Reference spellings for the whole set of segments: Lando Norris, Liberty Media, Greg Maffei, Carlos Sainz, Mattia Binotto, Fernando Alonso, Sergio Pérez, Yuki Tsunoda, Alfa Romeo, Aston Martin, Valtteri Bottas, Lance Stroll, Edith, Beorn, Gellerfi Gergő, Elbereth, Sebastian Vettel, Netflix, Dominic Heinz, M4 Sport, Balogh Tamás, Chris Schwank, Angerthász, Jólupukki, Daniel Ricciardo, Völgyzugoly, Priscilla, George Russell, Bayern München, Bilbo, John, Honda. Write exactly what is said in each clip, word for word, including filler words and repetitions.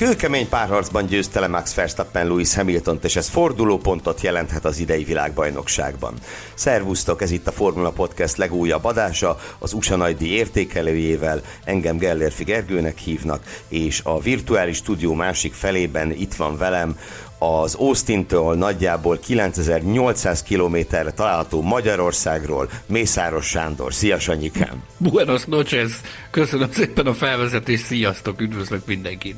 Kőkemény párharcban győzte le Max Verstappen Lewis Hamiltont, és ez fordulópontot jelenthet az idei világbajnokságban. Szervusztok, ez itt a Formula Podcast legújabb adása, az u es á nagy díj értékelőjével. Engem Gellerfi Gergőnek hívnak, és a virtuális stúdió másik felében itt van velem az Austin-től nagyjából kilencezer-nyolcszáz kilométerre található Magyarországról Mészáros Sándor. Szia, Sanyikám! Buenos noches! Köszönöm szépen a felvezetést, sziasztok, üdvözlök mindenkit!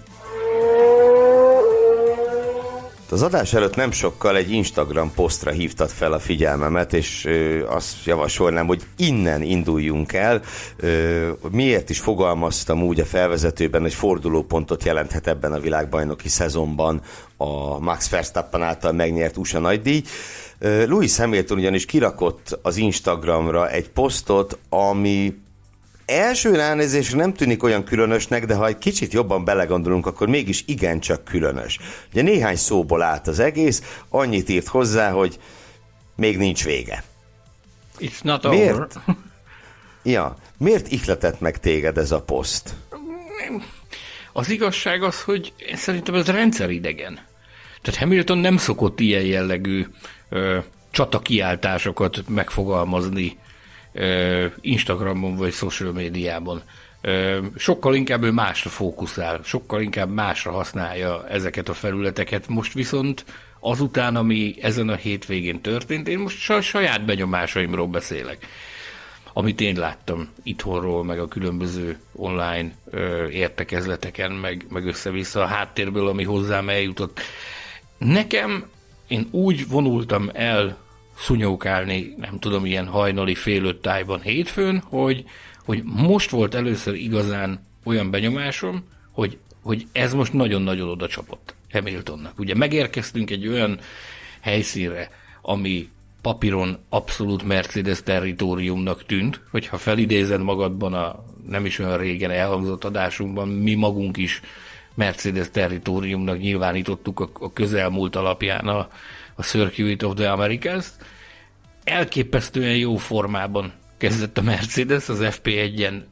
Az adás előtt nem sokkal egy Instagram posztra hívtad fel a figyelmemet, és ö, azt javasolnám, hogy innen induljunk el. Ö, miért is fogalmaztam úgy a felvezetőben, hogy fordulópontot jelenthet ebben a világbajnoki szezonban a Max Verstappen által megnyert u es á nagydíj. Ö, Lewis Hamilton ugyanis kirakott az Instagramra egy posztot, ami első ránézésre nem tűnik olyan különösnek, de ha egy kicsit jobban belegondolunk, akkor mégis igencsak különös. Ugye néhány szóból állt az egész, annyit írt hozzá, hogy még nincs vége. It's not over. Miért? Ja, miért ihletett meg téged ez a poszt? Az igazság az, hogy szerintem ez rendszeridegen. Tehát Hamilton nem szokott ilyen jellegű ö, csatakiáltásokat megfogalmazni Instagramon vagy social médiában. Sokkal inkább ő másra fókuszál, sokkal inkább másra használja ezeket a felületeket. Most viszont azután, ami ezen a hétvégén történt, én most a saját benyomásaimról beszélek, amit én láttam itthonról, meg a különböző online értekezleteken, meg, meg össze-vissza a háttérből, ami hozzám eljutott. Nekem, én úgy vonultam el szunyókálni, nem tudom, ilyen hajnali fél öt tájban hétfőn, hogy, hogy most volt először igazán olyan benyomásom, hogy, hogy ez most nagyon-nagyon oda csapott Hamiltonnak. Ugye megérkeztünk egy olyan helyszínre, ami papíron abszolút Mercedes territóriumnak tűnt, hogyha felidézed magadban a nem is olyan régen elhangzott adásunkban, mi magunk is Mercedes territóriumnak nyilvánítottuk a, a közelmúlt alapján a a Circuit of the Americas-t. Elképesztően jó formában kezdett a Mercedes, az ef pé egyen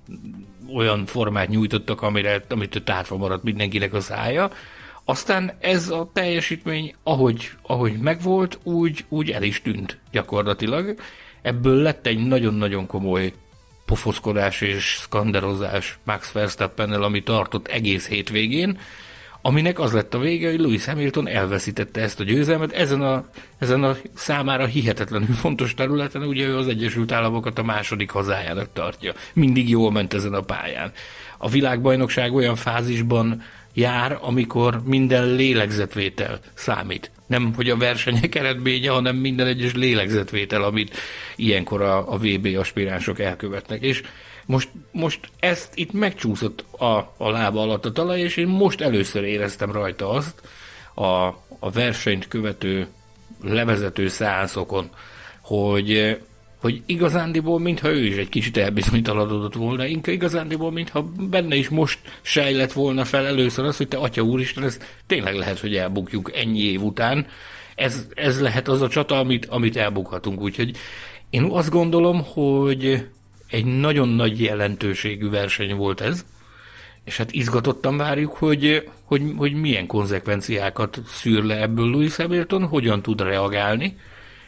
olyan formát nyújtottak, amire, amit tátva maradt mindenkinek a szája. Aztán ez a teljesítmény, ahogy, ahogy megvolt, úgy, úgy el is tűnt gyakorlatilag. Ebből lett egy nagyon-nagyon komoly pofoszkodás és szkanderozás Max Verstappennel, ami tartott egész hétvégén, aminek az lett a vége, hogy Lewis Hamilton elveszítette ezt a győzelmet ezen a, ezen a számára hihetetlenül fontos területen, ugye ő az Egyesült Államokat a második hazájának tartja. Mindig jól ment ezen a pályán. A világbajnokság olyan fázisban jár, amikor minden lélegzetvétel számít. Nem, hogy a versenyek eredménye, hanem minden egyes lélegzetvétel, amit ilyenkor a, a vé bé aspiránsok elkövetnek. És Most, most ezt itt megcsúszott a, a lába alatt a talaj, és én most először éreztem rajta azt a, a versenyt követő levezető szeánszokon, hogy, hogy igazándiból, mintha ő is egy kicsit elbizonytalanodott volna, inkább igazándiból, mintha benne is most sejlett volna fel először az, hogy te atya úristen, ez tényleg lehet, hogy elbukjuk ennyi év után. Ez, ez lehet az a csata, amit, amit elbukhatunk. Úgyhogy én azt gondolom, hogy egy nagyon nagy jelentőségű verseny volt ez, és hát izgatottan várjuk, hogy, hogy, hogy milyen konzekvenciákat szűr le ebből Lewis Hamilton, hogyan tud reagálni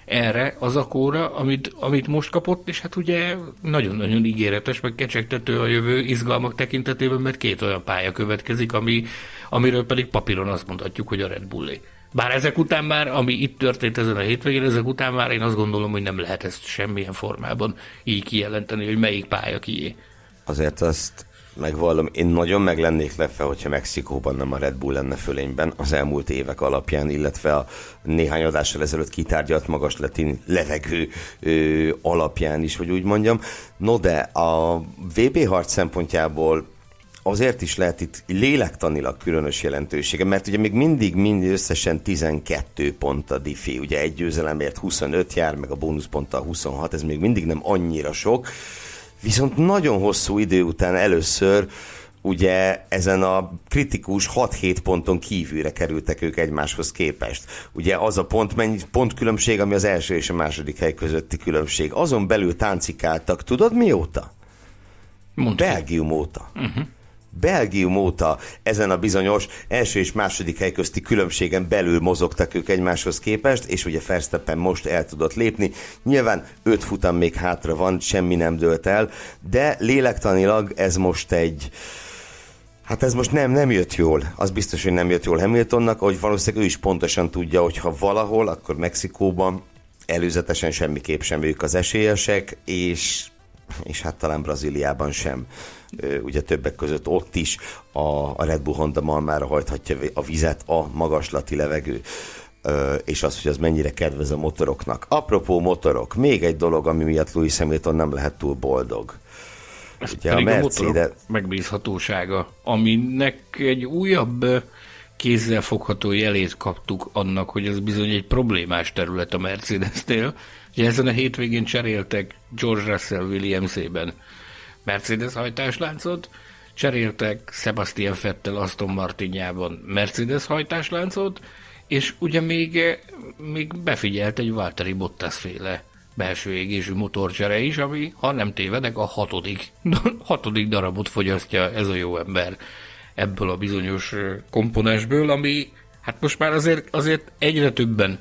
erre az akkóra, amit, amit most kapott, és hát ugye nagyon-nagyon ígéretes, meg kecsegtető a jövő izgalmak tekintetében, mert két olyan pálya következik, ami, amiről pedig papíron azt mondhatjuk, hogy a Red Bullé. Bár ezek után már, ami itt történt ezen a hétvégén, ezek után már én azt gondolom, hogy nem lehet ezt semmilyen formában így kijelenteni, hogy melyik pálya kié. Azért azt megvallom, én nagyon meg lennék lepve, hogyha Mexikóban nem a Red Bull lenne fölényben az elmúlt évek alapján, illetve a néhány adással ezelőtt kitárgyalt magas letin levegő ö, alapján is, hogy úgy mondjam. No de a vé bé harc szempontjából azért is lehet itt lélektanilag különös jelentősége, mert ugye még mindig mindig összesen tizenkét pont a diffi, ugye egy győzelemért huszonöt jár, meg a bónuszponttal huszonhat, ez még mindig nem annyira sok, viszont nagyon hosszú idő után először ugye ezen a kritikus hat-hét ponton kívülre kerültek ők egymáshoz képest. Ugye az a pont, mennyi, pont különbség, ami az első és a második hely közötti különbség. Azon belül táncikáltak, tudod mióta? Mondjuk. Belgium óta. Uh-huh. Belgium óta ezen a bizonyos első és második hely közti különbségen belül mozogtak ők egymáshoz képest, és ugye Verstappen most el tudott lépni. Nyilván öt futam még hátra van, semmi nem dőlt el, de lélektanilag ez most egy... Hát ez most nem, nem jött jól. Az biztos, hogy nem jött jól Hamiltonnak, hogy valószínűleg ő is pontosan tudja, hogy ha valahol, akkor Mexikóban előzetesen semmiképp sem ők az esélyesek, és... és hát talán Brazíliában sem. Ugye többek között ott is a Red Bull Honda malmára hajthatja a vizet a magaslati levegő, és az, hogy az mennyire kedvez a motoroknak. Apropó motorok, még egy dolog, ami miatt Lewis Hamilton nem lehet túl boldog. Ez ugye pedig a, Mercedes... a motorok megbízhatósága, aminek egy újabb kézzelfogható jelét kaptuk annak, hogy ez bizony egy problémás terület a Mercedes-tél. Ugye ezen a hétvégén cseréltek George Russell Williams-ében Mercedes hajtásláncot, cseréltek Sebastian Vettel Aston Martinjában Mercedes hajtásláncot, és ugye még, még befigyelt egy Valtteri Bottas féle belső égésű motorcsere is, ami, ha nem tévedek, a hatodik, hatodik darabot fogyasztja ez a jó ember ebből a bizonyos komponensből, ami hát most már azért, azért egyre többen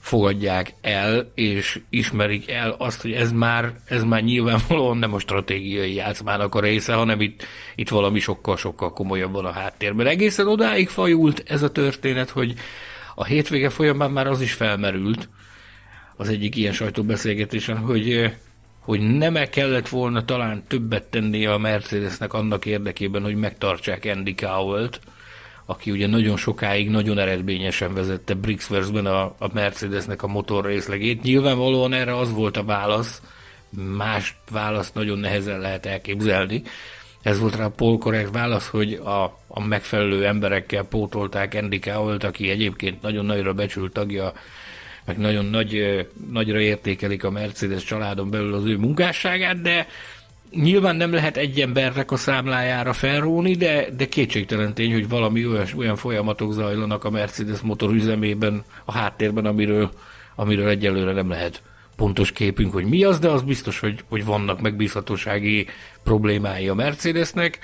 fogadják el, és ismerik el azt, hogy ez már, ez már nyilvánvalóan nem a stratégiai játszmának a része, hanem itt, itt valami sokkal-sokkal komolyabb van a háttérben. Egészen odáig fajult ez a történet, hogy a hétvége folyamán már az is felmerült az egyik ilyen sajtóbeszélgetésen, hogy, hogy nem-e kellett volna talán többet tennie a Mercedesnek annak érdekében, hogy megtartsák Andy Cowell-t, aki ugye nagyon sokáig, nagyon eredményesen vezette Brixworth-ben a, a Mercedesnek a motorrészlegét. Nyilvánvalóan erre az volt a válasz, más választ nagyon nehezen lehet elképzelni. Ez volt rá a polkorrekt válasz, hogy a, a megfelelő emberekkel pótolták Andy Cowell-t, aki egyébként nagyon nagyra becsült tagja, meg nagyon nagy, nagyra értékelik a Mercedes családon belül az ő munkásságát, de nyilván nem lehet egy embernek a számlájára felróni, de, de kétségtelen tény, hogy valami olyan, olyan folyamatok zajlanak a Mercedes motorüzemében, a háttérben, amiről, amiről egyelőre nem lehet pontos képünk, hogy mi az, de az biztos, hogy, hogy vannak megbízhatósági problémái a Mercedesnek,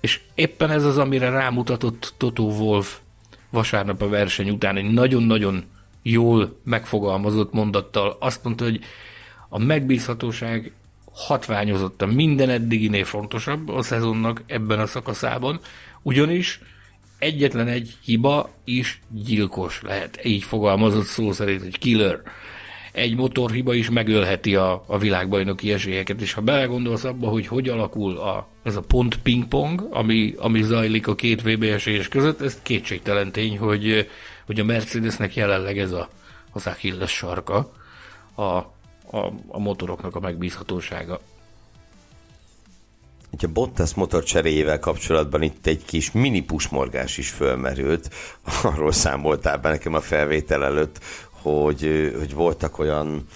és éppen ez az, amire rámutatott Toto Wolff vasárnap a verseny után egy nagyon-nagyon jól megfogalmazott mondattal. Azt mondta, hogy a megbízhatóság hatványozottan minden eddiginél fontosabb a szezonnak ebben a szakaszában, ugyanis egyetlen egy hiba is gyilkos lehet. Így fogalmazott szó szerint, egy killer. Egy motorhiba is megölheti a, a világbajnoki esélyeket, és ha belegondolsz abba, hogy hogy alakul a, ez a pont pingpong, ami, ami zajlik a két vé bé esélyes között, ez kétségtelen tény, hogy, hogy a Mercedesnek jelenleg ez a, az Achilles sarka, a A, a motoroknak a megbízhatósága. A Bottas motor cseréjével kapcsolatban itt egy kis mini pusmorgás is fölmerült. Arról számoltál be nekem a felvétel előtt, hogy, hogy voltak olyan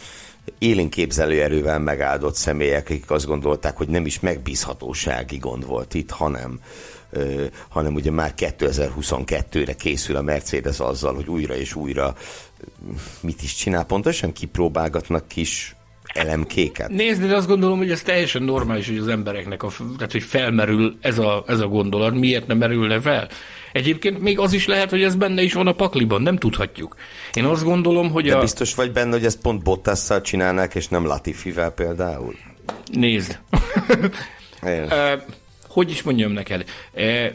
élénk képzelőerővel megáldott személyek, akik azt gondolták, hogy nem is megbízhatósági gond volt itt, hanem hanem ugye már kétezer-huszonkettőre készül a Mercedes azzal, hogy újra és újra mit is csinál, pontosan kipróbálgatnak kis elemkéket. Nézd, de azt gondolom, hogy ez teljesen normális, hogy az embereknek, a, tehát hogy felmerül ez a, ez a gondolat, miért nem merülne fel? Egyébként még az is lehet, hogy ez benne is van a pakliban, nem tudhatjuk. Én azt gondolom, hogy de a... biztos vagy benne, hogy ezt pont Bottasszal csinálnák, és nem Latifivel például? Nézd. Hogy is mondjam neked?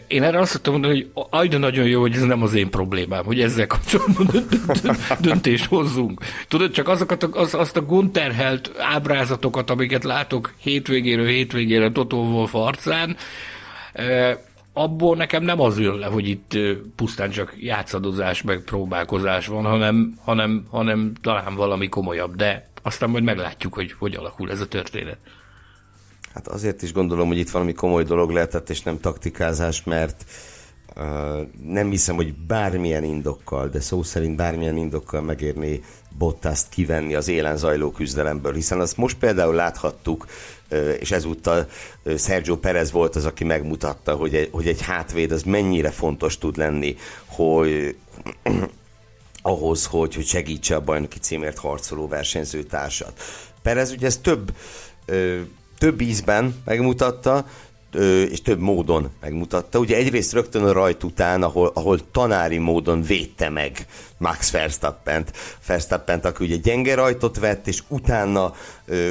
Én erre azt szoktam mondani, hogy ajda nagyon jó, hogy ez nem az én problémám, hogy ezzel kapcsolatban döntést hozzunk. Tudod, csak azokat, az, azt a gondterhelt ábrázatokat, amiket látok hétvégéről hétvégére Toto Wolff arcán, abból nekem nem az jön le, hogy itt pusztán csak játszadozás, meg próbálkozás van, hanem, hanem, hanem talán valami komolyabb, de aztán majd meglátjuk, hogy hogy alakul ez a történet. Hát azért is gondolom, hogy itt valami komoly dolog lehetett, és nem taktikázás, mert uh, nem hiszem, hogy bármilyen indokkal, de szó szerint bármilyen indokkal megérné Bottaszt kivenni az élen zajló küzdelemből, hiszen azt most például láthattuk, és ezúttal Sergio Pérez volt az, aki megmutatta, hogy egy, hogy egy hátvéd az mennyire fontos tud lenni, hogy ahhoz, hogy, hogy segítse a bajnoki címért harcoló versenyzőtársat. Pérez ugye ezt több, több ízben megmutatta, és több módon megmutatta. Ugye egyrészt rögtön a rajt után, ahol, ahol tanári módon védte meg Max Verstappent. Verstappent, aki ugye gyenge rajtot vett, és utána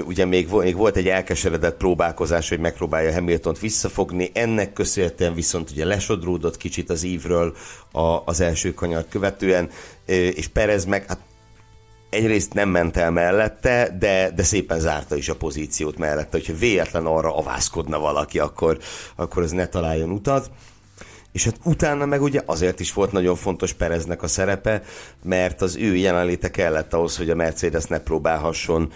ugye még, még volt egy elkeseredett próbálkozás, hogy megpróbálja Hamiltont visszafogni. Ennek köszönhetően viszont ugye lesodródott kicsit az ívről a, az első kanyar követően, és Perez meg... Hát egyrészt nem ment el mellette, de, de szépen zárta is a pozíciót mellette, hogyha véletlen arra avászkodna valaki, akkor, akkor ez ne találjon utat. És hát utána meg ugye azért is volt nagyon fontos Pereznek a szerepe, mert az ő jelenléte kellett ahhoz, hogy a Mercedes ne próbálhasson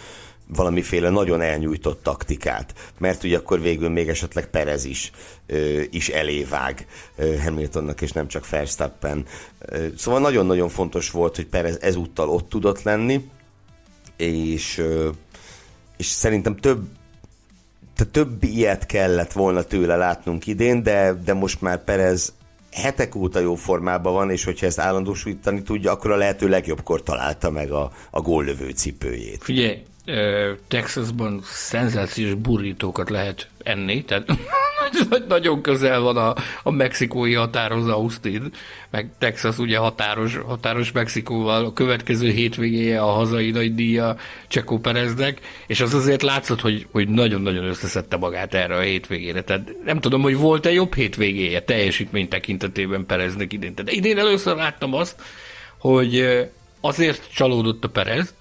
valamiféle nagyon elnyújtott taktikát, mert ugye akkor végül még esetleg Perez is, ö, is elévág ö, Hamiltonnak, és nem csak Verstappen. Ö, szóval nagyon-nagyon fontos volt, hogy Perez ezúttal ott tudott lenni, és, ö, és szerintem több, több ilyet kellett volna tőle látnunk idén, de, de most már Perez hetek óta jó formában van, és hogyha ezt állandósítani tudja, akkor a lehető legjobbkor találta meg a, a góllövő cipőjét. Figyelj! Texasban szenzációs burrítókat lehet enni, tehát nagyon közel van a, a mexikói határoz Austin, meg Texas ugye határos, határos Mexikóval. A következő hétvégéje a hazai nagy díja Checo Péreznek, és az azért látszott, hogy, hogy nagyon-nagyon összeszedte magát erre a hétvégére. Tehát nem tudom, hogy volt-e jobb hétvégéje teljesítmény tekintetében Péreznek idén. Tehát idén először láttam azt, hogy azért csalódott a Pérez,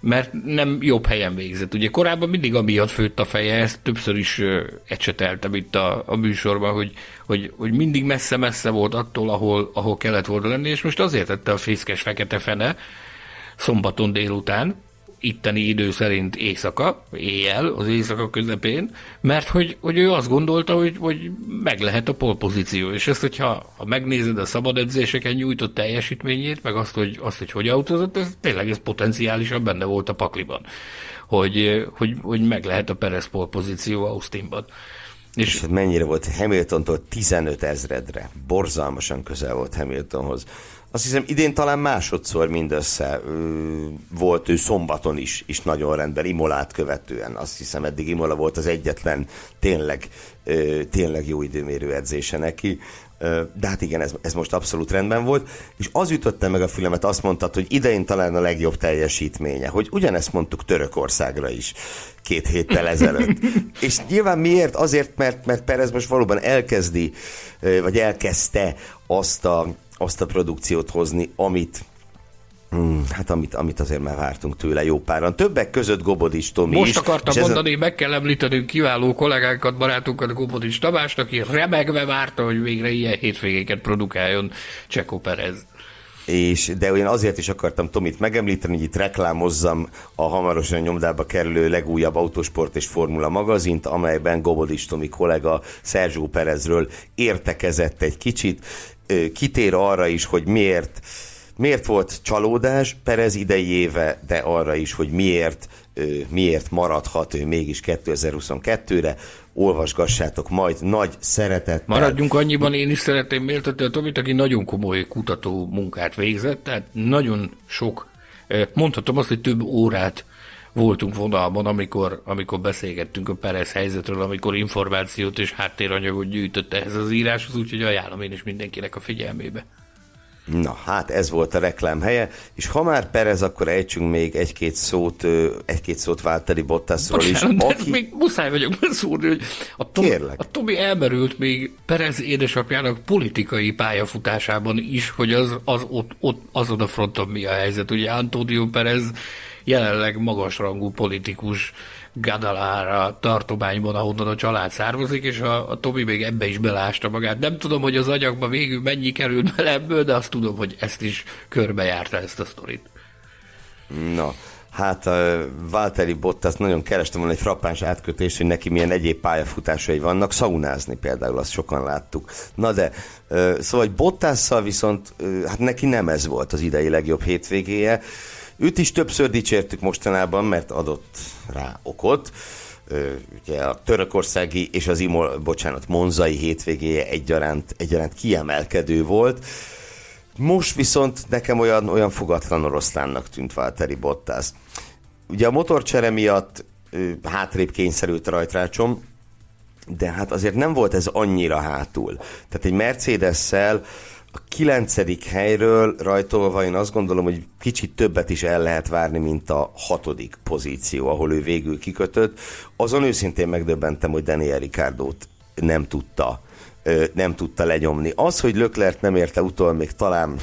mert nem jobb helyen végzett. Ugye korábban mindig amiatt főtt a feje, ezt többször is ecseteltem itt a, a műsorban, hogy, hogy, hogy mindig messze-messze volt attól, ahol, ahol kellett volna lenni, és most azért tette a fészkes fekete fene szombaton délután, itteni idő szerint éjszaka, éjjel, az éjszaka közepén, mert hogy, hogy ő azt gondolta, hogy, hogy meg lehet a polpozíció, és ezt, hogyha ha megnézed a szabad edzéseken nyújtott teljesítményét, meg azt, hogy azt, hogy, hogy autózott, ez tényleg ez potenciálisan benne volt a pakliban, hogy, hogy, hogy meg lehet a Pérez polpozíció Austinban. És, és hát mennyire volt Hamiltontól tizenöt ezredre, borzalmasan közel volt Hamiltonhoz. Azt hiszem, idén talán másodszor mindössze ö, volt ő szombaton is, is nagyon rendben, Imolát követően. Azt hiszem, eddig Imola volt az egyetlen tényleg, ö, tényleg jó időmérő edzése neki. Ö, de hát igen, ez, ez most abszolút rendben volt. És az ütötte meg a fülemet, azt mondtad, hogy idején talán a legjobb teljesítménye, hogy ugyanezt mondtuk Törökországra is két héttel ezelőtt. És nyilván miért? Azért, mert, mert Pérez most valóban elkezdi, vagy elkezdte azt a azt a produkciót hozni, amit hmm, hát amit, amit azért már vártunk tőle jó páran. Többek között Gobodis Tomi Most is, akartam mondani, a... meg kell említenünk kiváló kollégánkat, barátunkat, Gobodis Tamást, aki remegve várta, hogy végre ilyen hétvégéket produkáljon Checo Pérez. És, de olyan azért is akartam Tomit megemlíteni, hogy itt reklámozzam a hamarosan nyomdába kerülő legújabb Autosport és Formula magazint, amelyben Gobodis Tomi kollega Sergio Pérezről értekezett egy kicsit, kitér arra is, hogy miért, miért volt csalódás Pérez idei éve, de arra is, hogy miért, miért maradhat ő mégis kétezer-huszonkettőre. Olvasgassátok majd nagy szeretettel. Maradjunk annyiban, én is szeretném méltatni a Tomit, aki nagyon komoly kutató munkát végzett, tehát nagyon sok, mondhatom azt, hogy több órát voltunk vonalban, amikor, amikor beszélgettünk a Pérez helyzetről, amikor információt és háttéranyagot gyűjtött ehhez az íráshoz, úgyhogy ajánlom én is mindenkinek a figyelmébe. Na hát ez volt a reklám helye, és ha már Pérez, akkor ejtsünk még egy-két szót, egy-két szót Valtteri Bottasról is. Bocsánat, aki... még muszáj vagyok beszúrni, hogy a, Tom, a Tomi elmerült még Pérez édesapjának politikai pályafutásában is, hogy az, az ott, ott, azon a fronton mi a helyzet. Ugye Antonio Pérez jelenleg magasrangú politikus Guadalajara tartományban, ahonnan a család származik, és a, a Tomi még ebbe is belásta magát. Nem tudom, hogy az anyagba végül mennyi került bele ebből, de azt tudom, hogy ezt is körbejárta, ezt a sztorit. Na, Hát a Valtteri Bottas, nagyon kerestem volna egy frappáns átkötést, hogy neki milyen egyéb pályafutásai vannak, szaunázni például, azt sokan láttuk. Na de, szóval Bottasszal viszont, hát neki nem ez volt az idei legjobb hétvégéje. Őt is többször dicsértük mostanában, mert adott rá okot. Ugye a törökországi és az Imol, bocsánat, monzai hétvégéje egyaránt, egyaránt kiemelkedő volt. Most viszont nekem olyan, olyan fogatlan oroszlánnak tűnt Valtteri Bottas. Ugye a motorcsere miatt ő, hátrébb kényszerült a rajtrácsom, de hát azért nem volt ez annyira hátul. Tehát egy Mercedes-szel a kilencedik helyről rajtolva én azt gondolom, hogy kicsit többet is el lehet várni, mint a hatodik pozíció, ahol ő végül kikötött. Azon őszintén megdöbbentem, hogy Daniel Ricciardót nem tudta nem tudta lenyomni. Az, hogy Leclerc nem érte utol, még talán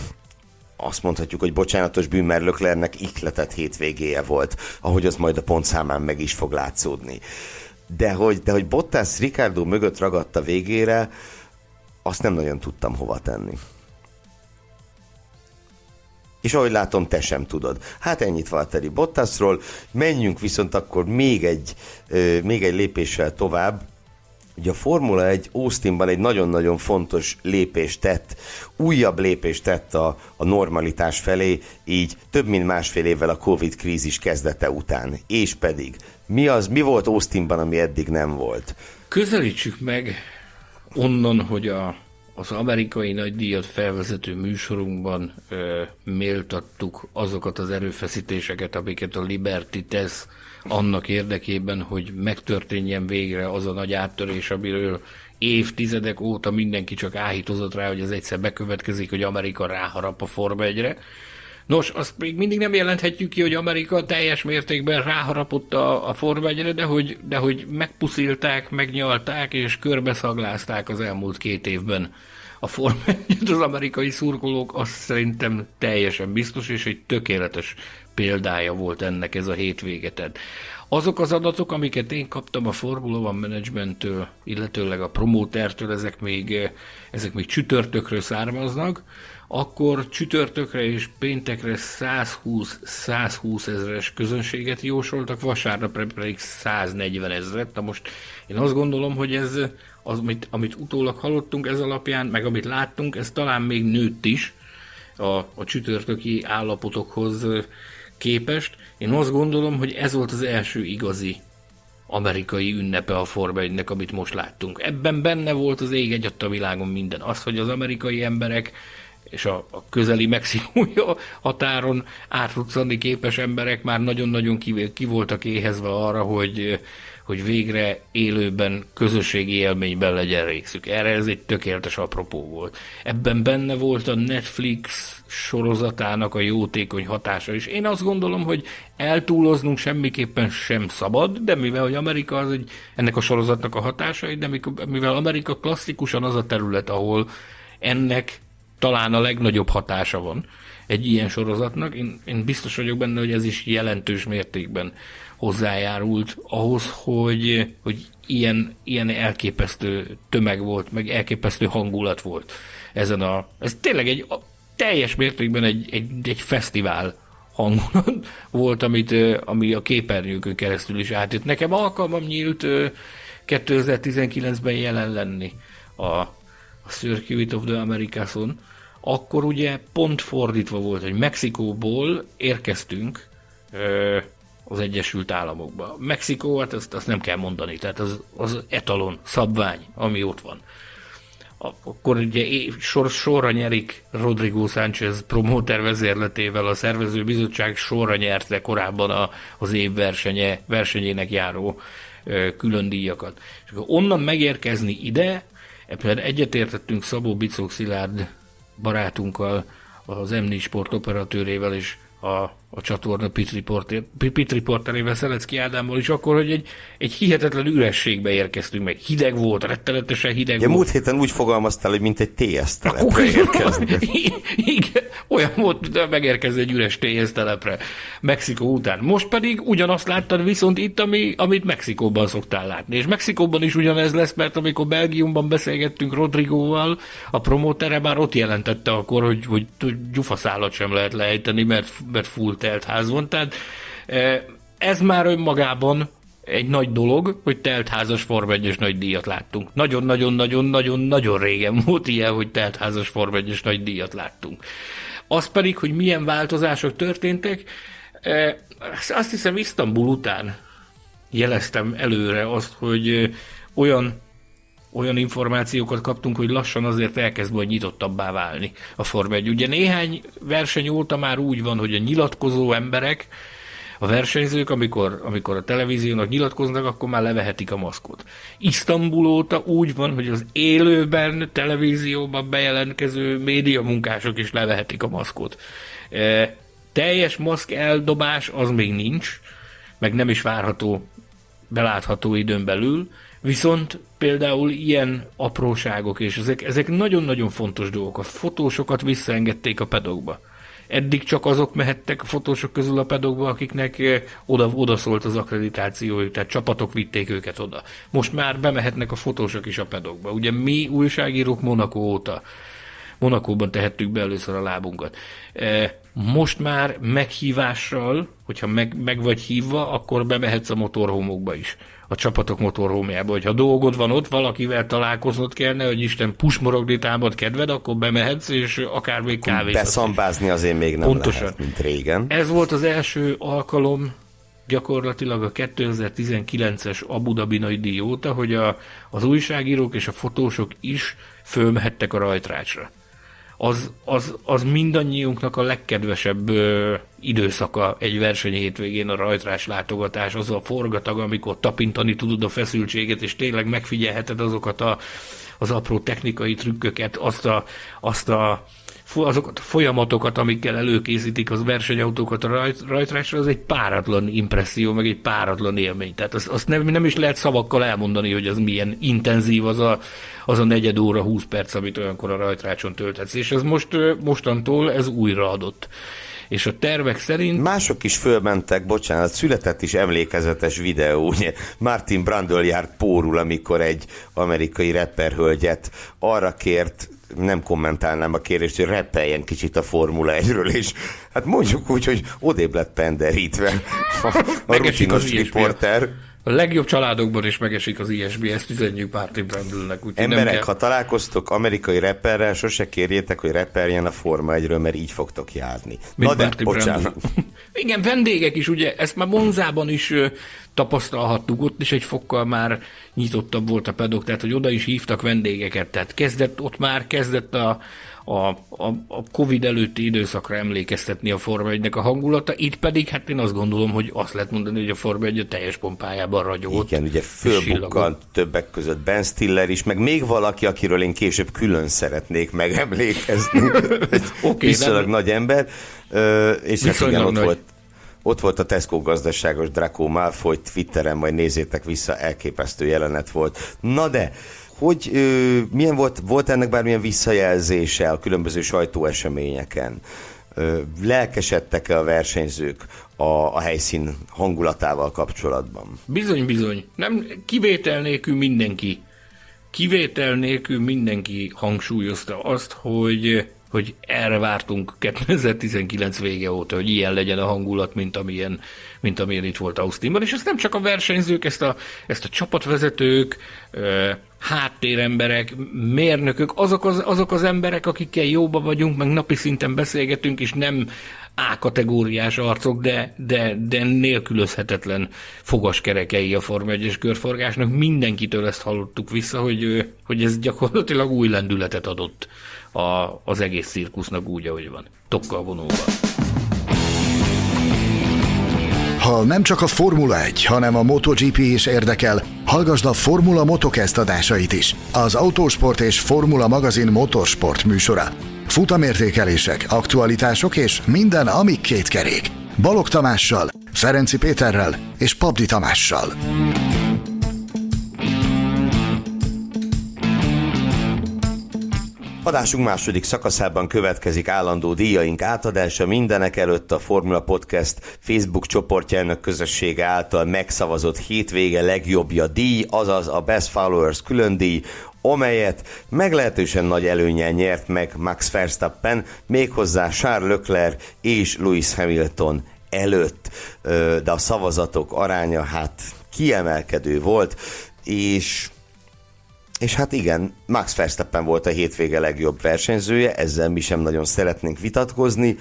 azt mondhatjuk, hogy bocsánatos bűn, mert Leclercnek ihletett hétvégéje volt, ahogy az majd a pontszámán meg is fog látszódni. De hogy, de hogy Bottas Ricciardo mögött ragadta végére, azt nem nagyon tudtam hova tenni. És ahogy látom, te sem tudod. Hát ennyit Valtteri Bottasról, menjünk viszont akkor még egy, még egy lépéssel tovább. Ugye a Formula egy Austinban egy nagyon-nagyon fontos lépést tett, újabb lépést tett a, a normalitás felé, így több mint másfél évvel a Covid-krízis kezdete után. És pedig, mi az, mi volt Austinban, ami eddig nem volt? Közelítsük meg onnan, hogy a, az amerikai nagydíjat felvezető műsorunkban ö, méltattuk azokat az erőfeszítéseket, amiket a Liberty tesz, annak érdekében, hogy megtörténjen végre az a nagy áttörés, amiről évtizedek óta mindenki csak áhítozott rá, hogy ez egyszer bekövetkezik, hogy Amerika ráharap a Forma egyre. Nos, azt még mindig nem jelenthetjük ki, hogy Amerika teljes mértékben ráharapott a, a Forma egyre, de hogy, de hogy megpuszilták, megnyalták és körbeszaglázták az elmúlt két évben a Forma egyet az amerikai szurkolók, azt szerintem teljesen biztos, és egy tökéletes példája volt ennek ez a hétvége. Tehát azok az adatok, amiket én kaptam a Formula One Managementtől, illetőleg a promótertől, ezek még, ezek még csütörtökről származnak, akkor csütörtökre és péntekre száz húsz száz húsz ezres közönséget jósoltak, vasárnapra pedig száznegyven ezret. Na most én azt gondolom, hogy ez, az, amit, amit utólag hallottunk ez alapján, meg amit láttunk, ez talán még nőtt is a, a csütörtöki állapotokhoz képest. Én azt gondolom, hogy ez volt az első igazi amerikai ünnepe a Forma egynek, amit most láttunk. Ebben benne volt az ég egyatta világon minden. Az, hogy az amerikai emberek és a, a közeli mexikói határon átruccanni képes emberek már nagyon-nagyon ki, ki voltak éhezve arra, hogy, hogy végre élőben, közösségi élményben legyen részük. Erre ez egy tökéletes apropó volt. Ebben benne volt a Netflix sorozatának a jótékony hatása is. Én azt gondolom, hogy eltúloznunk semmiképpen sem szabad, de mivel hogy Amerika az egy, ennek a sorozatnak a hatásai, de mivel Amerika klasszikusan az a terület, ahol ennek talán a legnagyobb hatása van egy ilyen sorozatnak. Én, én biztos vagyok benne, hogy ez is jelentős mértékben hozzájárult ahhoz, hogy, hogy ilyen, ilyen elképesztő tömeg volt, meg elképesztő hangulat volt ezen a... Ez tényleg egy a, teljes mértékben egy, egy, egy fesztivál hangulat volt, amit, ami a képernyőkön keresztül is átjött. Nekem alkalmam nyílt kétezer-tizenkilencben jelen lenni a a Circuit of the Americason, akkor ugye pont fordítva volt, hogy Mexikóból érkeztünk ö, az Egyesült Államokba. Mexikó, hát azt, azt nem kell mondani, tehát az, az etalon, szabvány, ami ott van. Akkor ugye sor, sorra nyerik Rodrigo Sánchez promóter vezérletével, a szervezőbizottság sorra nyerte korábban a, az év versenye, versenyének járó ö, külön díjakat. És akkor onnan megérkezni ide, ebben egyetértettünk Szabó Bicsók-Szilárd barátunkkal, az em négy Sport operatőrével és a, a csatorna pit riporterével, Szelecki Ádámmal is akkor, hogy egy, egy hihetetlen ürességbe érkeztünk meg. Hideg volt, rettenetesen hideg ja, volt. Múlt héten úgy fogalmaztál, hogy mint egy té es telepre érkezni. Igen, olyan volt, hogy megérkezni egy üres té es telepre Mexikó után. Most pedig ugyanazt láttad viszont itt, ami, amit Mexikóban szoktál látni. És Mexikóban is ugyanez lesz, mert amikor Belgiumban beszélgettünk Rodrigóval, a promótere már ott jelentette akkor, hogy, hogy, hogy gyufaszálat sem lehet lejteni, mert, mert full telt ház van. Tehát Ez már önmagában egy nagy dolog, hogy teltházas Forma egyes nagy díjat láttunk. Nagyon-nagyon-nagyon-nagyon-nagyon régen volt ilyen, hogy teltházas Forma egyes nagy díjat láttunk. Az pedig, hogy milyen változások történtek, azt hiszem Isztambul után jeleztem előre azt, hogy olyan, olyan információkat kaptunk, hogy lassan azért elkezd majd nyitottabbá válni a Forma egy. Ugye néhány verseny óta már úgy van, hogy a nyilatkozó emberek, a versenyzők, amikor, amikor a televíziónak nyilatkoznak, akkor már levehetik a maszkot. Isztambul óta úgy van, hogy az élőben, televízióban bejelentkező médiamunkások is levehetik a maszkot. E, teljes maszk eldobás az még nincs, meg nem is várható, belátható időn belül, viszont például ilyen apróságok, és ezek, ezek nagyon-nagyon fontos dolgok. A fotósokat visszaengedték a pedokba. Eddig csak azok mehettek a fotósok közül a pedokba, akiknek oda, oda szólt az akkreditációjuk, tehát csapatok vitték őket oda. Most már bemehetnek a fotósok is a pedokba. Ugye mi újságírók Monaco óta, Monacóban tehettük be először a lábunkat. Most már meghívással, hogyha meg, meg vagy hívva, akkor bemehetsz a motorhómokba is, a csapatok motorhómjába. Hogyha dolgod van ott, valakivel találkoznod kellene, hogy Isten pusmorogni támad kedved, akkor bemehetsz, és akár még kávézhatsz. Beszambázni azért még nem pontosan lehet, mint régen. Ez volt az első alkalom gyakorlatilag a kétezer-tizenkilences Abu Dhabi nagy díj óta, hogy a, az újságírók és a fotósok is fölmehettek a rajtrácsra. Az, az, az mindannyiunknak a legkedvesebb ö, időszaka egy verseny hétvégén a rajtrás látogatás, az a forgatag, amikor tapintani tudod a feszültséget, és tényleg megfigyelheted azokat a, az apró technikai trükköket, azt a, azt a, azokat a folyamatokat, amikkel előkészítik az versenyautókat a rajt, rajtrásra, az egy páratlan impresszió, meg egy páratlan élmény. Tehát azt, azt nem, nem is lehet szavakkal elmondani, hogy az milyen intenzív az a, az a negyed óra, húsz perc, amit olyankor a rajtrácson tölthetsz. És ez most, mostantól ez újra adott. És a tervek szerint... Mások is fölmentek, bocsánat, született is emlékezetes videó, ugye Martin Brundle járt pórul, amikor egy amerikai rapperhölgyet arra kért, nem kommentálnám a kérést, hogy rappeljen kicsit a Formula egyről, és hát mondjuk úgy, hogy odébb lett penderítve a, a rutinos riporter. A legjobb családokban is megesik az ilyesmi, ezt üzenjük Martin Brundle-nek. Emberek, kell... ha találkoztok amerikai rapperrel, sose kérjétek, hogy rappeljen a Forma egyről, mert így fogtok járni. Mint na de, bocsánat. Igen, vendégek is, ugye, ezt már Monzában is ö, tapasztalhattuk, ott is egy fokkal már nyitottabb volt a pedok, tehát hogy oda is hívtak vendégeket, tehát kezdett, ott már kezdett a, a, a, a Covid előtti időszakra emlékeztetni a Forma egynek a hangulata, itt pedig hát én azt gondolom, hogy azt lehet mondani, hogy a Forma egy a teljes pompájában ragyogott. Igen, ugye fölbukkant többek között Ben Stiller is, meg még valaki, akiről én később külön szeretnék megemlékezni, okay, viszonylag nem... nagy ember, Ö, és hát igen, ott volt, ott volt a Tesco gazdaságos Draco Malfoy Twitteren, majd nézzétek vissza, elképesztő jelenet volt. Na de, hogy ö, milyen volt, volt ennek bármilyen visszajelzése a különböző sajtóeseményeken? Ö, lelkesedtek-e a versenyzők a, a helyszín hangulatával kapcsolatban? Bizony, bizony. Nem, kivétel nélkül mindenki. Kivétel nélkül mindenki hangsúlyozta azt, hogy... hogy erre vártunk kétezer-tizenkilenc vége óta, hogy ilyen legyen a hangulat, mint amilyen, mint amilyen itt volt Austinban. És ez nem csak a versenyzők, ezt a, ezt a csapatvezetők, háttéremberek, mérnökök, azok az, azok az emberek, akikkel jóba vagyunk, meg napi szinten beszélgetünk, és nem A-kategóriás arcok, de, de, de nélkülözhetetlen fogaskerekei a Forma egyes körforgásnak. Mindenkitől ezt hallottuk vissza, hogy, hogy ez gyakorlatilag új lendületet adott a, az egész cirkusznak úgy, ahogy van. Tokkal vonóval. Ha nem csak a Formula egy, hanem a MotoGP is érdekel, hallgasd a Formula Motocast adásait is. Az Autosport és Formula magazin motorsport műsora. Futamértékelések, aktualitások és minden, ami két kerék. Balogh Tamással, Ferenci Péterrel és Pabdi Tamással. Adásunk második szakaszában következik állandó díjaink átadása, mindenek előtt a Formula Podcast Facebook csoportjának közössége által megszavazott hétvége legjobbja díj, azaz a Best Followers külön díj, amelyet meglehetősen nagy előnnyel nyert meg Max Verstappen, méghozzá Charles Leclerc és Lewis Hamilton előtt, de a szavazatok aránya hát kiemelkedő volt, és és hát igen, Max Verstappen volt a hétvége legjobb versenyzője, ezzel mi sem nagyon szeretnénk vitatkozni.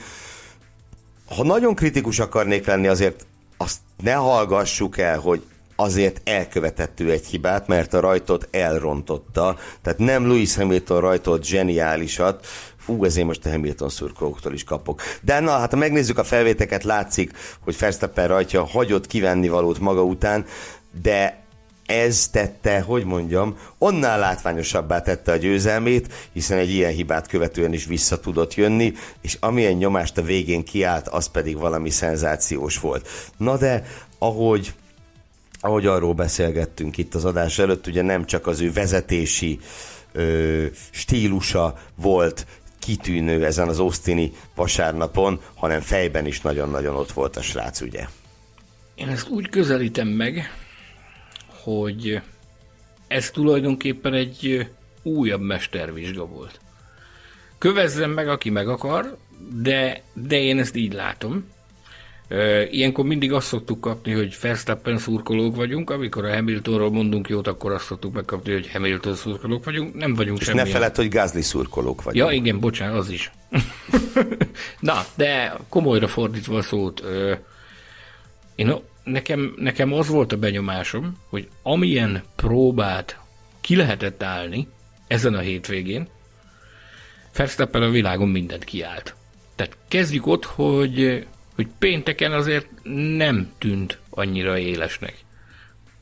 Ha nagyon kritikus akarnék lenni, azért azt ne hallgassuk el, hogy azért elkövetett ő egy hibát, mert a rajtot elrontotta. Tehát nem Lewis Hamilton rajtolt zseniálisat. Fú, ezért most a Hamilton szurkolóktól is kapok. De na, hát ha megnézzük a felvéteket, látszik, hogy Verstappen rajtja hagyott kivenni valót maga után, de ez tette, hogy mondjam, onnál látványosabbá tette a győzelmét, hiszen egy ilyen hibát követően is vissza tudott jönni, és amilyen nyomást a végén kiállt, az pedig valami szenzációs volt. Na de, ahogy ahogy arról beszélgettünk itt az adás előtt, ugye nem csak az ő vezetési ö, stílusa volt kitűnő ezen az austini vasárnapon, hanem fejben is nagyon-nagyon ott volt a srác, ugye? Én ezt úgy közelítem meg, hogy ez tulajdonképpen egy újabb mestervizsga volt. Kövezzen meg, aki meg akar, de, de én ezt így látom. Ilyenkor mindig azt szoktuk kapni, hogy Verstappen szurkolók vagyunk, amikor a Hamiltonról mondunk jót, akkor azt szoktuk megkapni, hogy Hamilton szurkolók vagyunk, nem vagyunk semmi. És ne feledd, hogy Gasly szurkolók vagyunk. Ja, igen, bocsánat, az is. Na, de komolyra fordítva a szót, én, nekem, nekem az volt a benyomásom, hogy amilyen próbát ki lehetett állni ezen a hétvégén, Verstappen a világon mindent kiállt. Tehát kezdjük ott, hogy hogy pénteken azért nem tűnt annyira élesnek.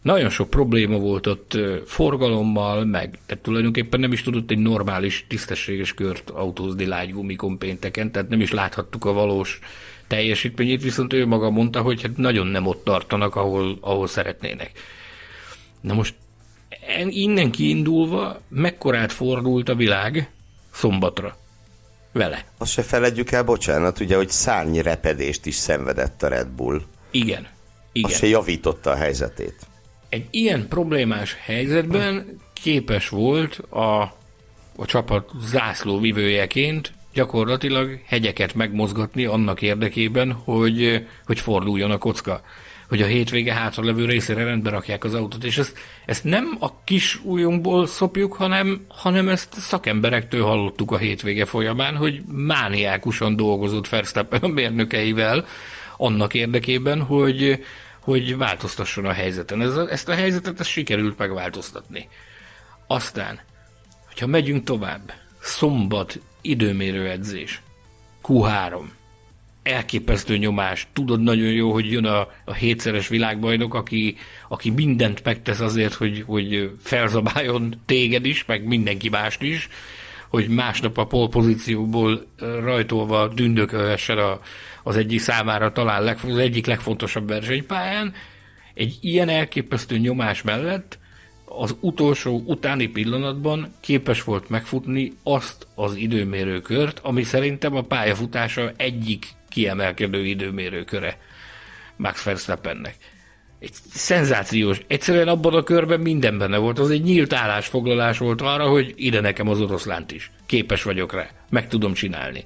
Nagyon sok probléma volt ott forgalommal, meg tehát tulajdonképpen nem is tudott egy normális, tisztességes kört autózni lágygumikon pénteken, tehát nem is láthattuk a valós teljesítményét, viszont ő maga mondta, hogy hát nagyon nem ott tartanak, ahol, ahol szeretnének. Na most innen kiindulva mekkorát fordult a világ szombatra vele. Azt se feledjük el, bocsánat, ugye, hogy szárnyrepedést is szenvedett a Red Bull. Igen. Igen. Azt se javította a helyzetét. Egy ilyen problémás helyzetben képes volt a, a csapat zászlóvivőjeként gyakorlatilag hegyeket megmozgatni annak érdekében, hogy, hogy forduljon a kocka. Hogy a hétvége hátra levő részére rendbe rakják az autót, és ezt, ezt nem a kis ujjunkból szopjuk, hanem, hanem ezt szakemberektől hallottuk a hétvége folyamán, hogy mániákusan dolgozott Verstappen a mérnökeivel annak érdekében, hogy, hogy változtasson a helyzeten. Ez, ezt a helyzetet ezt sikerült megváltoztatni. Aztán, hogyha megyünk tovább, szombat időmérő edzés, kú három, elképesztő nyomás. Tudod nagyon jó, hogy jön a, a hétszeres világbajnok, aki, aki mindent megtesz azért, hogy, hogy felzabáljon téged is, meg mindenki mást is, hogy másnap a polpozícióból rajtolva dündökölhessen a, az egyik számára talán leg, az egyik legfontosabb versenypályán. Egy ilyen elképesztő nyomás mellett az utolsó utáni pillanatban képes volt megfutni azt az időmérőkört, ami szerintem a pályafutása egyik kiemelkedő időmérőköre Max Verstappennek. Egy szenzációs, egyszerűen abban a körben minden benne volt, az egy nyílt állásfoglalás volt arra, hogy ide nekem az oroszlánt is, képes vagyok rá, meg tudom csinálni.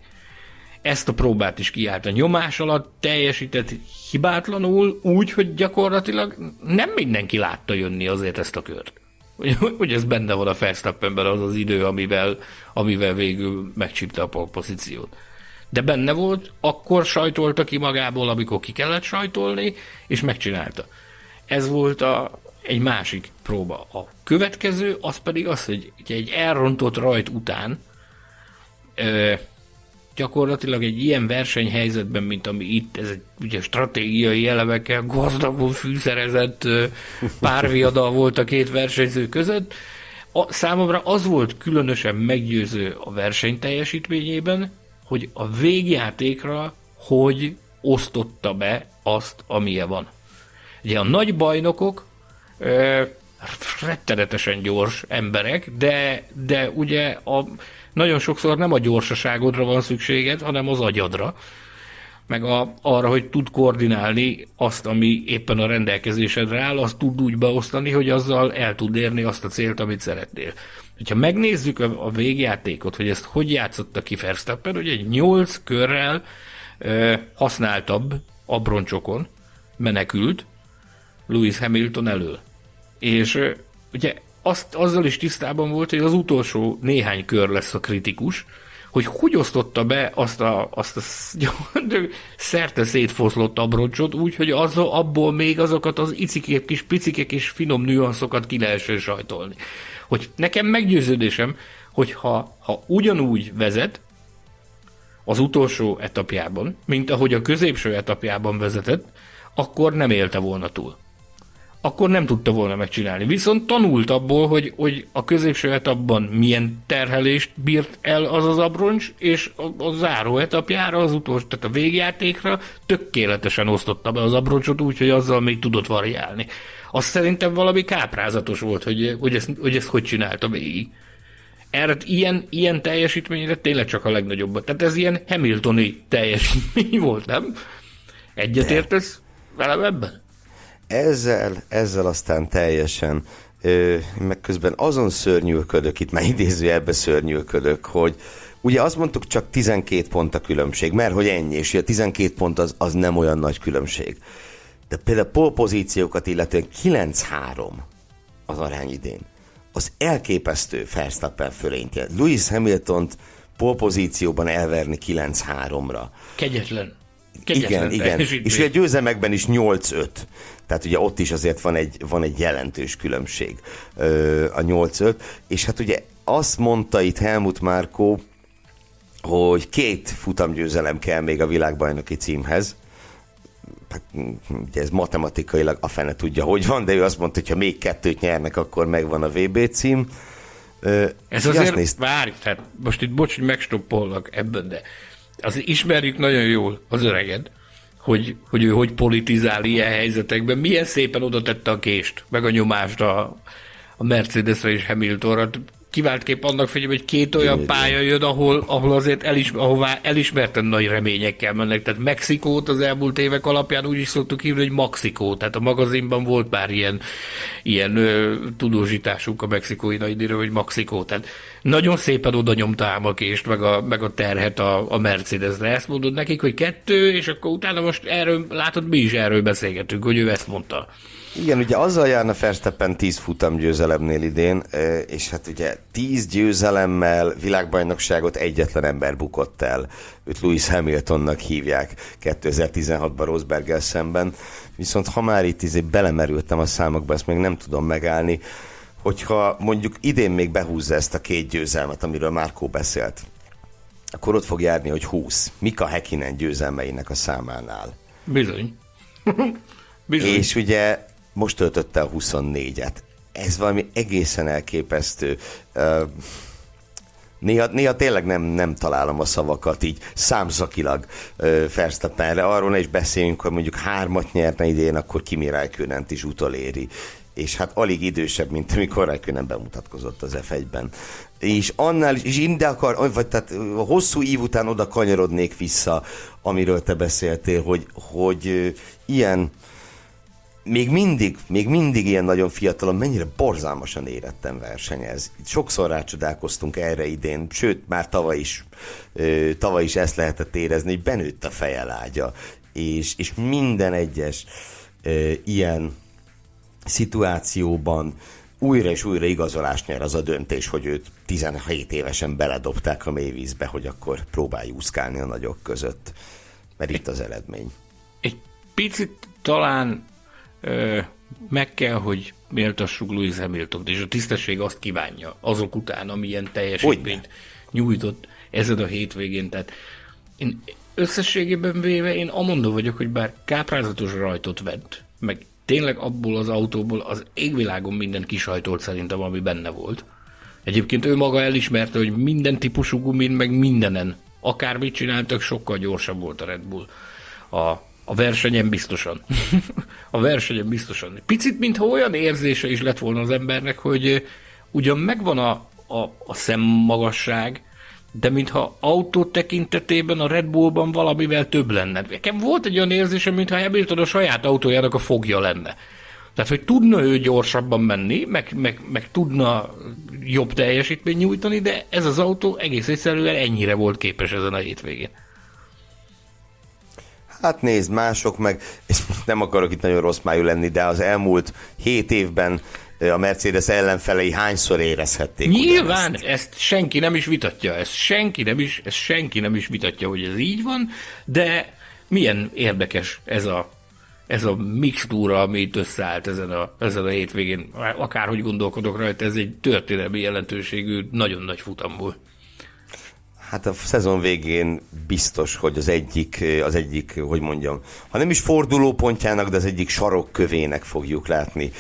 Ezt a próbát is kiállt a nyomás alatt, teljesített hibátlanul, úgy, hogy gyakorlatilag nem mindenki látta jönni azért ezt a kört. Hogy, hogy ez benne van a Verstappenben az az idő, amivel, amivel végül megcsípte a polpozíciót. De benne volt, akkor sajtolta ki magából, amikor ki kellett sajtolni, és megcsinálta. Ez volt a, egy másik próba. A következő az pedig az, hogy egy elrontott rajt után ö, gyakorlatilag egy ilyen versenyhelyzetben, mint ami itt, ez egy ugye, stratégiai elemekkel gazdagul fűszerezett párviadal volt a két versenyző között. A, számomra az volt különösen meggyőző a verseny teljesítményében, hogy a végjátékra hogy osztotta be azt, amilyen van. Ugye a nagy bajnokok ö, rettenetesen gyors emberek, de, de ugye a nagyon sokszor nem a gyorsaságodra van szükséged, hanem az agyadra, meg a, arra, hogy tud koordinálni azt, ami éppen a rendelkezésedre áll, azt tud úgy beosztani, hogy azzal el tud érni azt a célt, amit szeretnél. Ha megnézzük a, a végjátékot, hogy ezt hogy játszotta ki Verstappen, hogy egy nyolc körrel ö, használtabb abroncsokon menekült Lewis Hamilton elől. És ugye azt, azzal is tisztában volt, hogy az utolsó néhány kör lesz a kritikus, hogy hogy osztotta be azt a, azt a szerte szétfoszlott abroncsot, úgyhogy abból még azokat az icikép, kis picikek és finom nüanszokat ki lehessen sajtolni. Hogy nekem meggyőződésem, hogy ha, ha ugyanúgy vezet az utolsó etapjában, mint ahogy a középső etapjában vezetett, akkor nem élte volna túl. Akkor nem tudta volna megcsinálni. Viszont tanult abból, hogy, hogy a középső etapban milyen terhelést bírt el az az abroncs, és a, a záró etapjára, az utolsó, tehát a végjátékra tökéletesen osztotta be az abroncsot, úgyhogy azzal még tudott variálni. Azt szerintem valami káprázatos volt, hogy, hogy, ezt, hogy ezt hogy csinálta végig. Erre ilyen, ilyen teljesítményre tényleg csak a legnagyobbat. Tehát ez ilyen Hamiltoni teljesítmény volt, nem? Egyetértesz velem ebben? Ezzel, ezzel aztán teljesen, ö, meg közben azon szörnyűködök, itt már idézőjelben szörnyűködök, hogy ugye azt mondtuk, csak tizenkét pont a különbség, mert hogy ennyi, és ugye tizenkét pont az, az nem olyan nagy különbség. De például pole pozíciókat illetően kilenc három az arány idén. Az elképesztő Verstappen fölénytje. Lewis Hamiltont pole pozícióban elverni kilenc háromra. Kegyetlen. Kegyetlen. Igen, igen. És ugye győzelmekben is nyolc öt. Tehát ugye ott is azért van egy, van egy jelentős különbség a nyolc öt. És hát ugye azt mondta itt Helmut Márkó, hogy két futamgyőzelem kell még a világbajnoki címhez. Hát, ugye ez matematikailag a fene tudja, hogy van, de ő azt mondta, hogy ha még kettőt nyernek, akkor megvan a vé bé cím. Ö, ez azért, néz... várj, tehát most itt bocs, hogy megstoppolnak ebben, de az ismerjük nagyon jól az öreged, hogy, hogy ő hogy politizál ilyen helyzetekben, milyen szépen oda tette a kést, meg a nyomást a, a Mercedesre és Hamiltonra. Kiváltképp annak figyelme, hogy két olyan pálya jön, ahol, ahol azért elismer, ahová elismerten nagy reményekkel mennek. Tehát Mexikót az elmúlt évek alapján úgy is szoktuk hívni, hogy Maxikó. Tehát a magazinban volt már ilyen, ilyen ö, tudósításunk a mexikói nagydíjról, hogy Maxikó. Tehát nagyon szépen oda nyomtám a kést, meg a, meg a terhet a, a Mercedesre. Ezt mondod nekik, hogy kettő, és akkor utána most erről, látod, mi is erről beszélgetünk, hogy ő ezt mondta. Igen, ugye azzal járna Verstappen tíz futam győzelemnél idén, és hát ugye tíz győzelemmel világbajnokságot egyetlen ember bukott el. Őt Lewis Hamiltonnak hívják kétezer-tizenhatban Rosberggel szemben. Viszont ha már itt izé belemerültem a számokba, ezt még nem tudom megállni, hogyha mondjuk idén még behúzza ezt a két győzelmet, amiről Márkó beszélt, akkor ott fog járni, hogy húsz. Mika Häkkinen győzelmeinek a számánál. Bizony. Bizony. És ugye most töltötte a huszonnégyet. Ez valami egészen elképesztő. Néha, néha tényleg nem, nem találom a szavakat így számzakilag Verstappenre. Arról ne is beszéljünk, hogy mondjuk hármat nyerne idén, akkor Kimi Räikkönent is utoléri. És hát alig idősebb, mint amikor Räikkönen bemutatkozott az ef egyben. És annál is, és inde akar, vagy tehát hosszú ív után oda kanyarodnék vissza, amiről te beszéltél, hogy, hogy ilyen Még mindig, még mindig ilyen nagyon fiatalon, mennyire borzalmasan éretten versenyez. Sokszor rácsodálkoztunk erre idén, sőt, már tavaly is, tavaly is ezt lehetett érezni, hogy benőtt a fejelágya. És, és minden egyes ilyen szituációban újra és újra igazolást nyer az a döntés, hogy őt tizenhét évesen beledobták a mélyvízbe, hogy akkor próbálj úszkálni a nagyok között. Mert itt az eredmény. Egy picit talán meg kell, hogy méltassuk Lewis Hamiltont, és a tisztesség azt kívánja azok után, amilyen teljesítményt nyújtott ezen a hétvégén. Tehát én összességében véve én amondó vagyok, hogy bár káprázatos rajtot vett, meg tényleg abból az autóból az égvilágon minden kisajtolt szerintem, ami benne volt. Egyébként ő maga elismerte, hogy minden típusú gumin, meg mindenen, akármit csináltak, sokkal gyorsabb volt a Red Bull. A A versenyen biztosan. A versenyen biztosan. Picit, mintha olyan érzése is lett volna az embernek, hogy ugyan megvan a, a, a szemmagasság, de mintha autó tekintetében a Red Bullban valamivel több lenne. Nekem volt egy olyan érzése, mintha Hamilton a saját autójának a fogja lenne. Tehát, hogy tudna ő gyorsabban menni, meg, meg, meg tudna jobb teljesítményt nyújtani, de ez az autó egész egyszerűen ennyire volt képes ezen a hétvégén. hát nézd, mások meg, és nem akarok itt nagyon rossz májú lenni, de az elmúlt hét évben a Mercedes ellenfelei hányszor érezhették? Nyilván, ezt? ezt senki nem is vitatja, ezt senki nem is, ezt senki nem is vitatja, hogy ez így van, de milyen érdekes ez a, ez a mixtúra, ami itt összeállt ezen a, ezen a hétvégén, akárhogy gondolkodok rajta, ez egy történelmi jelentőségű, nagyon nagy futamból. Hát a szezon végén biztos, hogy az egyik, az egyik, hogy mondjam, ha nem is fordulópontjának, de az egyik sarokkövének fogjuk látni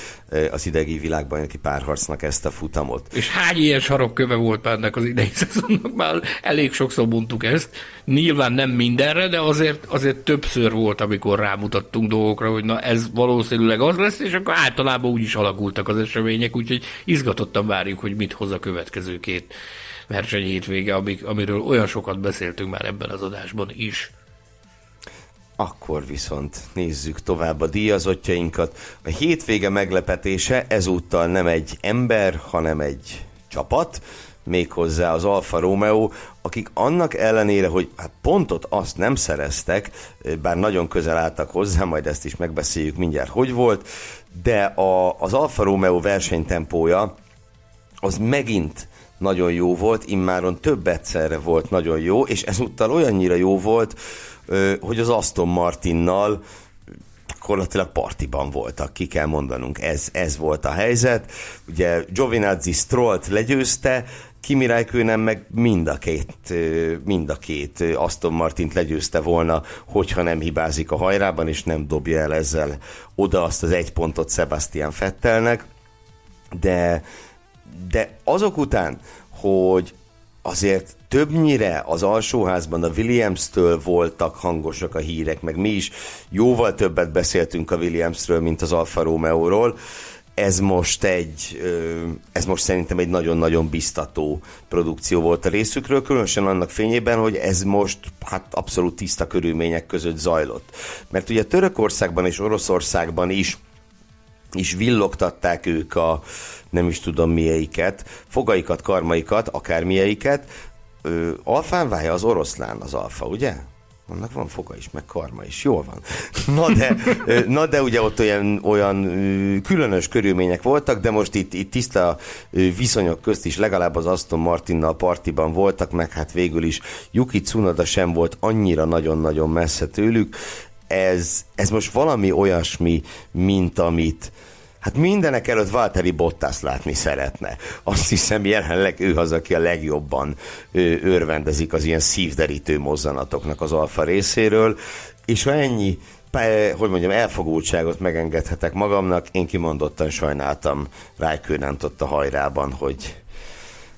az idegi világbajnoki párharcnak ezt a futamot. És hány ilyen sarokköve volt már ennek az idei szezonnak? Már elég sokszor mondtuk ezt. Nyilván nem mindenre, de azért, azért többször volt, amikor rámutattunk dolgokra, hogy na ez valószínűleg az lesz, és akkor általában úgy is alakultak az események, úgyhogy izgatottan várjuk, hogy mit hoz a következő két verseny hétvége, amik, amiről olyan sokat beszéltünk már ebben az adásban is. Akkor viszont nézzük tovább a díjazottjainkat. A hétvége meglepetése ezúttal nem egy ember, hanem egy csapat, méghozzá az Alfa Romeo, akik annak ellenére, hogy hát pontot azt nem szereztek, bár nagyon közel álltak hozzá, majd ezt is megbeszéljük mindjárt, hogy volt, de a, az Alfa Romeo versenytempója az megint nagyon jó volt, immáron több egyszerre volt nagyon jó, és ezúttal olyannyira jó volt, hogy az Aston Martinnal gyakorlatilag partiban voltak, ki kell mondanunk, ez, ez volt a helyzet. Ugye Giovinazzi Strollt legyőzte, Kimi Räikkönen meg mind a két, mind a két Aston Martint legyőzte volna, hogyha nem hibázik a hajrában, és nem dobja el ezzel oda azt az egy pontot Sebastian Vettelnek, de de azok után, hogy azért többnyire az alsóházban a Williams-től voltak hangosak a hírek, meg mi is jóval többet beszéltünk a Williams-ről, mint az Alfa Romeo-ról, ez most egy, ez most szerintem egy nagyon-nagyon biztató produkció volt a részükről, különösen annak fényében, hogy ez most hát abszolút tiszta körülmények között zajlott. Mert ugye Törökországban és Oroszországban is és villogtatták ők a nem is tudom mieiket, fogaikat, karmaikat, akármieiket. Ö, alfán válja az oroszlán az alfa, ugye? Annak van foga is, meg karma is, jól van. Na de, ö, na de ugye ott olyan, olyan ö, különös körülmények voltak, de most itt, itt tiszta ö, viszonyok közt is legalább az Aston Martinnal partiban voltak, meg hát végül is Yuki Tsunoda sem volt annyira nagyon-nagyon messze tőlük. Ez, ez most valami olyasmi, mint amit hát mindenek előtt Valtteri Bottas látni szeretne. Azt hiszem, jelenleg ő az, aki a legjobban ő, örvendezik az ilyen szívderítő mozzanatoknak az alfa részéről, és ha ennyi, hogy mondjam, elfogultságot megengedhetek magamnak, én kimondottan sajnáltam Räikkönent ott a hajrában, hogy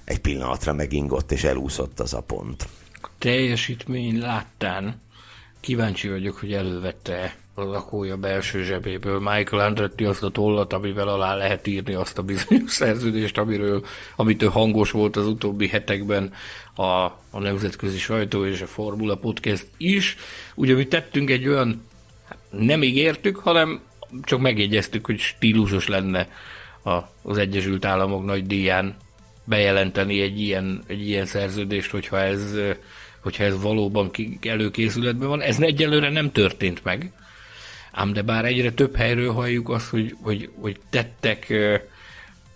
egy pillanatra megingott és elúszott az a pont. A teljesítmény láttán kíváncsi vagyok, hogy elővette a lakója belső zsebéből Michael Andretti azt a tollat, amivel alá lehet írni azt a bizonyos szerződést, amiről, amitől hangos volt az utóbbi hetekben a, a nemzetközi sajtó és a Formula Podcast is. Ugye mi tettünk egy olyan, nem ígértük, hanem csak megjegyeztük, hogy stílusos lenne a, az Egyesült Államok nagy díján bejelenteni egy ilyen, egy ilyen szerződést, hogyha ez... hogyha ez valóban előkészületben van. Ez egyelőre nem történt meg, ám de bár egyre több helyről halljuk azt, hogy, hogy, hogy tettek,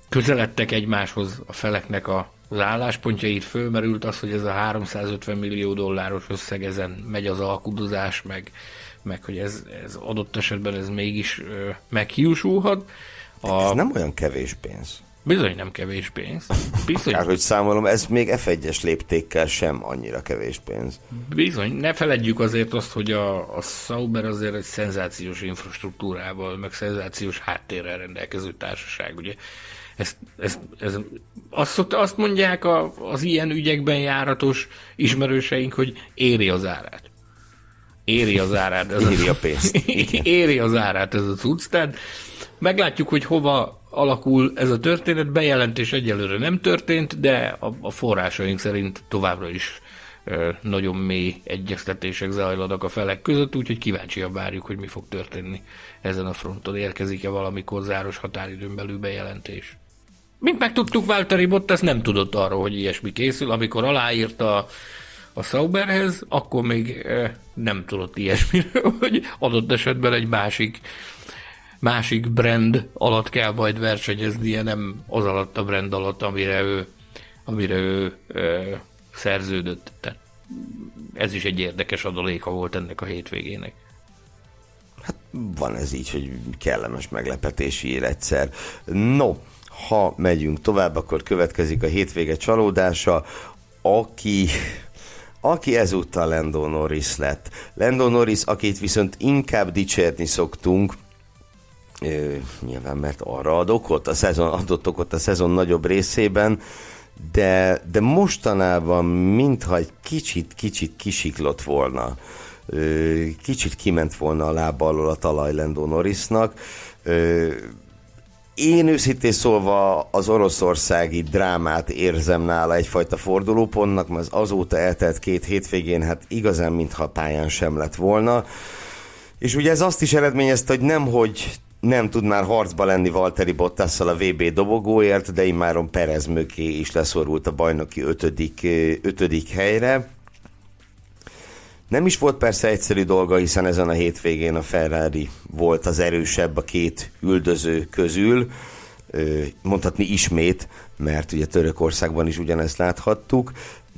közeledtek egymáshoz a feleknek az álláspontjait, fölmerült az, hogy ez a háromszázötven millió dolláros összeg, ezen megy az alkudozás, meg, meg hogy ez, ez adott esetben ez mégis meghiúsulhat. A... Ez nem olyan kevés pénz. Bizony nem kevés pénz. Bizony... Akárhogy számolom, ez még ef egyes léptékkel sem annyira kevés pénz. Bizony, ne feledjük azért azt, hogy a, a Sauber azért egy szenzációs infrastruktúrával, meg szenzációs háttérrel rendelkező társaság, ugye. Ezt, ezt, ezt, azt, azt mondják a, az ilyen ügyekben járatos ismerőseink, hogy éri az árát. Éri az árát. Ez éri a pénzt. Éri az árát ez a cucc. Tehát meglátjuk, hogy hova alakul ez a történet, bejelentés egyelőre nem történt, de a, a forrásaink szerint továbbra is e, nagyon mély egyeztetések zajlanak a felek között, úgyhogy kíváncsian várjuk, hogy mi fog történni ezen a fronton. Érkezik-e valamikor záros határidőn belül bejelentés? Mint megtudtuk, Valtteri Bottas nem tudott arról, hogy ilyesmi készül, amikor aláírta a Sauberhez, akkor még nem tudott ilyesmiről, hogy adott esetben egy másik másik brand alatt kell majd versenyeznie, nem az alatt a brand alatt, amire ő, amire ő ö, szerződött. Tehát ez is egy érdekes adaléka volt ennek a hétvégének. Hát van ez így, hogy kellemes meglepetés ír egyszer. No, ha megyünk tovább, akkor következik a hétvége csalódása, aki... aki ezúttal Lando Norris lett. Lando Norris, akit viszont inkább dicsérni szoktunk, Ö, nyilván, mert arra ad okot, a szezon, adott okot a szezon nagyobb részében, de, de mostanában mintha egy kicsit-kicsit kisiklott volna. Ö, kicsit kiment volna a lába alól a talaj Lando Norrisnak. Ö, én őszintén szólva az oroszországi drámát érzem nála egyfajta fordulópontnak, mert azóta eltelt két hétvégén, hát igazán mintha pályán sem lett volna. És ugye ez azt is eredményezte, hogy nemhogy nem tud már harcba lenni Valtteri Bottasszal a vé bé dobogóért, de immáron Perez mögé is leszorult a bajnoki ötödik, ötödik helyre. Nem is volt persze egyszerű dolga, hiszen ezen a hétvégén a Ferrari volt az erősebb a két üldöző közül, mondhatni ismét, mert ugye Törökországban is ugyanezt láthattuk,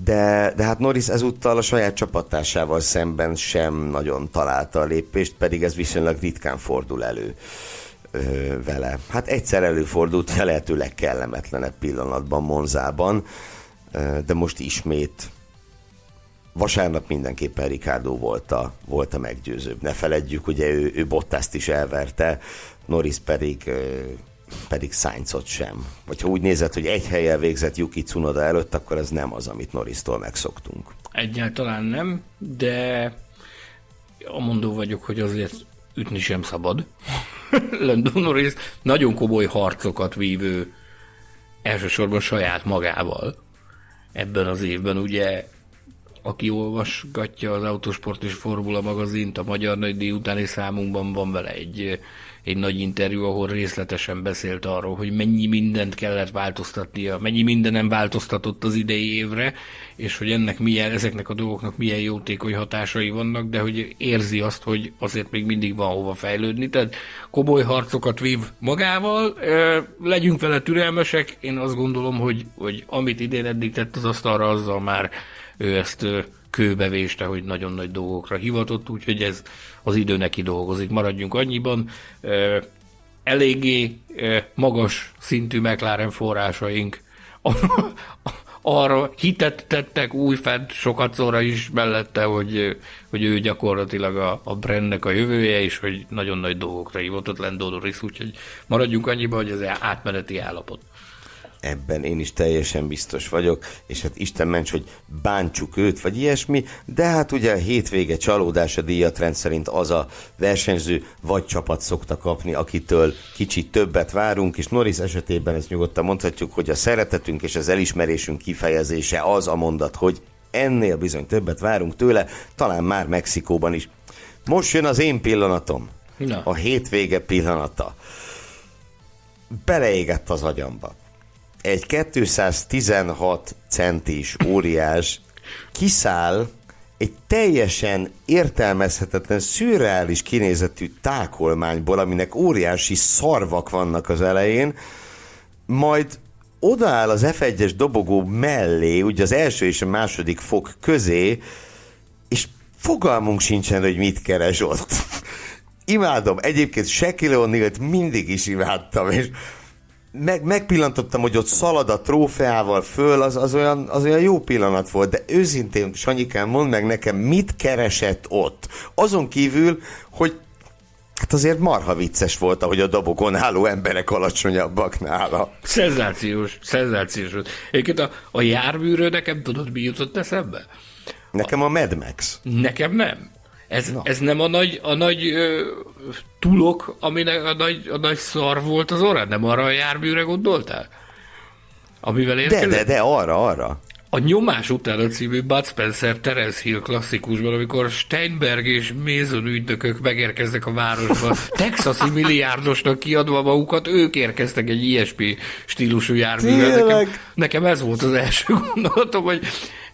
de, de hát Norris ezúttal a saját csapattársával szemben sem nagyon találta a lépést, pedig ez viszonylag ritkán fordul elő ö, vele. Hát egyszer előfordult a lehető legkellemetlenebb pillanatban Monzában, ö, de most ismét vasárnap mindenképpen Ricciardo volt a, volt a meggyőzőbb. Ne feledjük, ugye ő, ő Bottaszt is elverte, Norris pedig... Ö, pedig Sainzot sem. Vagy ha úgy nézett, hogy egy helyen végzett Yuki Tsunoda előtt, akkor ez nem az, amit Norristól megszoktunk. Egyáltalán nem, de amondó vagyok, hogy azért ütni sem szabad. Lando Norris nagyon komoly harcokat vívő elsősorban saját magával ebben az évben. Ugye, aki olvasgatja az Autosport és Formula magazint, a Magyar Nagydíj utáni számunkban van vele egy egy nagy interjú, ahol részletesen beszélt arról, hogy mennyi mindent kellett változtatnia, mennyi mindenem változtatott az idei évre, és hogy ennek milyen, ezeknek a dolgoknak milyen jótékony hatásai vannak, de hogy érzi azt, hogy azért még mindig van hova fejlődni. Tehát komoly harcokat vív magával, legyünk vele türelmesek, én azt gondolom, hogy, hogy amit idén eddig tett az asztalra, azzal már ő ezt kőbevéste, hogy nagyon nagy dolgokra hivatott, úgyhogy ez az idő neki dolgozik. Maradjunk annyiban. Eléggé magas szintű McLaren forrásaink arra hitet tettek újfent sokat szóra is mellette, hogy, hogy ő gyakorlatilag a, a brandnek a jövője, és hogy nagyon nagy dolgokra hivatott Lando Norris, úgyhogy maradjunk annyiban, hogy ez átmeneti állapot. Ebben én is teljesen biztos vagyok, és hát Isten ments, hogy bántsuk őt, vagy ilyesmi, de hát ugye a hétvége csalódása díjat rendszerint az a versenyző vagy csapat szokta kapni, akitől kicsit többet várunk, és Norris esetében ezt nyugodtan mondhatjuk, hogy a szeretetünk és az elismerésünk kifejezése az a mondat, hogy ennél bizony többet várunk tőle, talán már Mexikóban is. Most jön az én pillanatom, na, a hétvége pillanata. Beleégett az agyamba egy kétszáztizenhat centis óriás kiszáll egy teljesen értelmezhetetlen, szürreális kinézetű tákolmányból, aminek óriási szarvak vannak az elején, majd odaáll az ef egyes dobogó mellé, ugye az első és a második fok közé, és fogalmunk sincsen, hogy mit keres ott. Imádom. Egyébként Shaquille O'Nealt mindig is imádtam, és Meg, megpillantottam, hogy ott szalad a trófeával föl, az, az, olyan, az olyan jó pillanat volt, de őszintén, Sanyikám, mondd meg nekem, mit keresett ott? Azon kívül, hogy hát azért marha vicces volt, ahogy a dobogon álló emberek alacsonyabbak nála. Szenzációs, szenzációs. Egyébként a, a járműről nekem tudod, mi jutott eszembe? Nekem a, a Mad Max. Nekem nem. Ez, ez nem a nagy, a nagy ö, tulok, aminek a nagy, a nagy szar volt az orrán? Nem arra a járműre gondoltál? Amivel érkezett? De, de, de, arra, arra. A Nyomás után a című Bud Spencer Terence Hill klasszikusban, amikor Steinberg és Mason ügynökök megérkeznek a városba, texasi milliárdosnak kiadva magukat, ők érkeztek egy ilyesmi stílusú járművel. Nekem, nekem ez volt az első gondolatom, hogy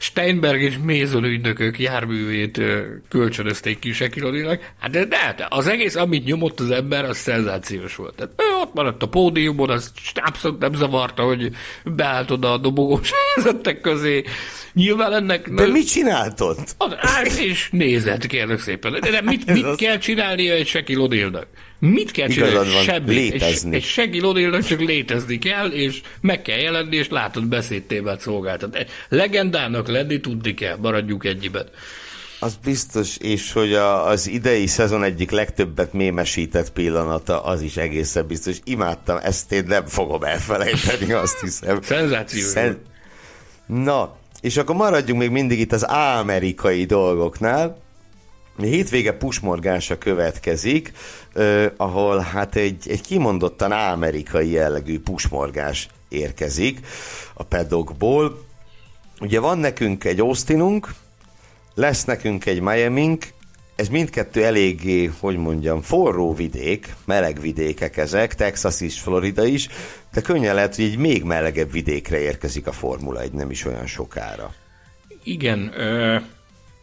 Steinberg és Mason ügynökök járművét kölcsönözték ki Sekiloninak. Hát de, de az egész, amit nyomott az ember, az szenzációs volt. Tehát ő ott maradt a pódiumon, az abszolút nem zavarta, hogy beállt oda a dobogós helyzetek közé. Nyilván ennek... De mit csinált ott? Állt és nézett, kérlek szépen. De, de mit, mit az... kell csinálnia egy Shaquille O'Nealnak? Mit kell csinálni? Semmi. Létezni. Egy Shaquille O'Nealnak csak létezni kell, és meg kell jelenni, és látod, beszédtémát szolgáltat. Legendának lenni tudni kell, maradjuk ennyiben. Az biztos, és hogy a, az idei szezon egyik legtöbbet mémesített pillanata, az is egészen biztos. Imádtam, ezt én nem fogom elfelejteni, azt hiszem. Szenzáció. Szen... Na, és akkor maradjunk még mindig itt az amerikai dolgoknál. Hétvége pusmorgása következik, eh, ahol hát egy, egy kimondottan amerikai jellegű pusmorgás érkezik a pedokból. Ugye van nekünk egy Austinunk, lesz nekünk egy Miamink, ez mindkettő eléggé, hogy mondjam, forró vidék, meleg vidékek ezek, Texas is, Florida is, de könnyen lehet, hogy egy még melegebb vidékre érkezik a Formula egy nem is olyan sokára. Igen, ö,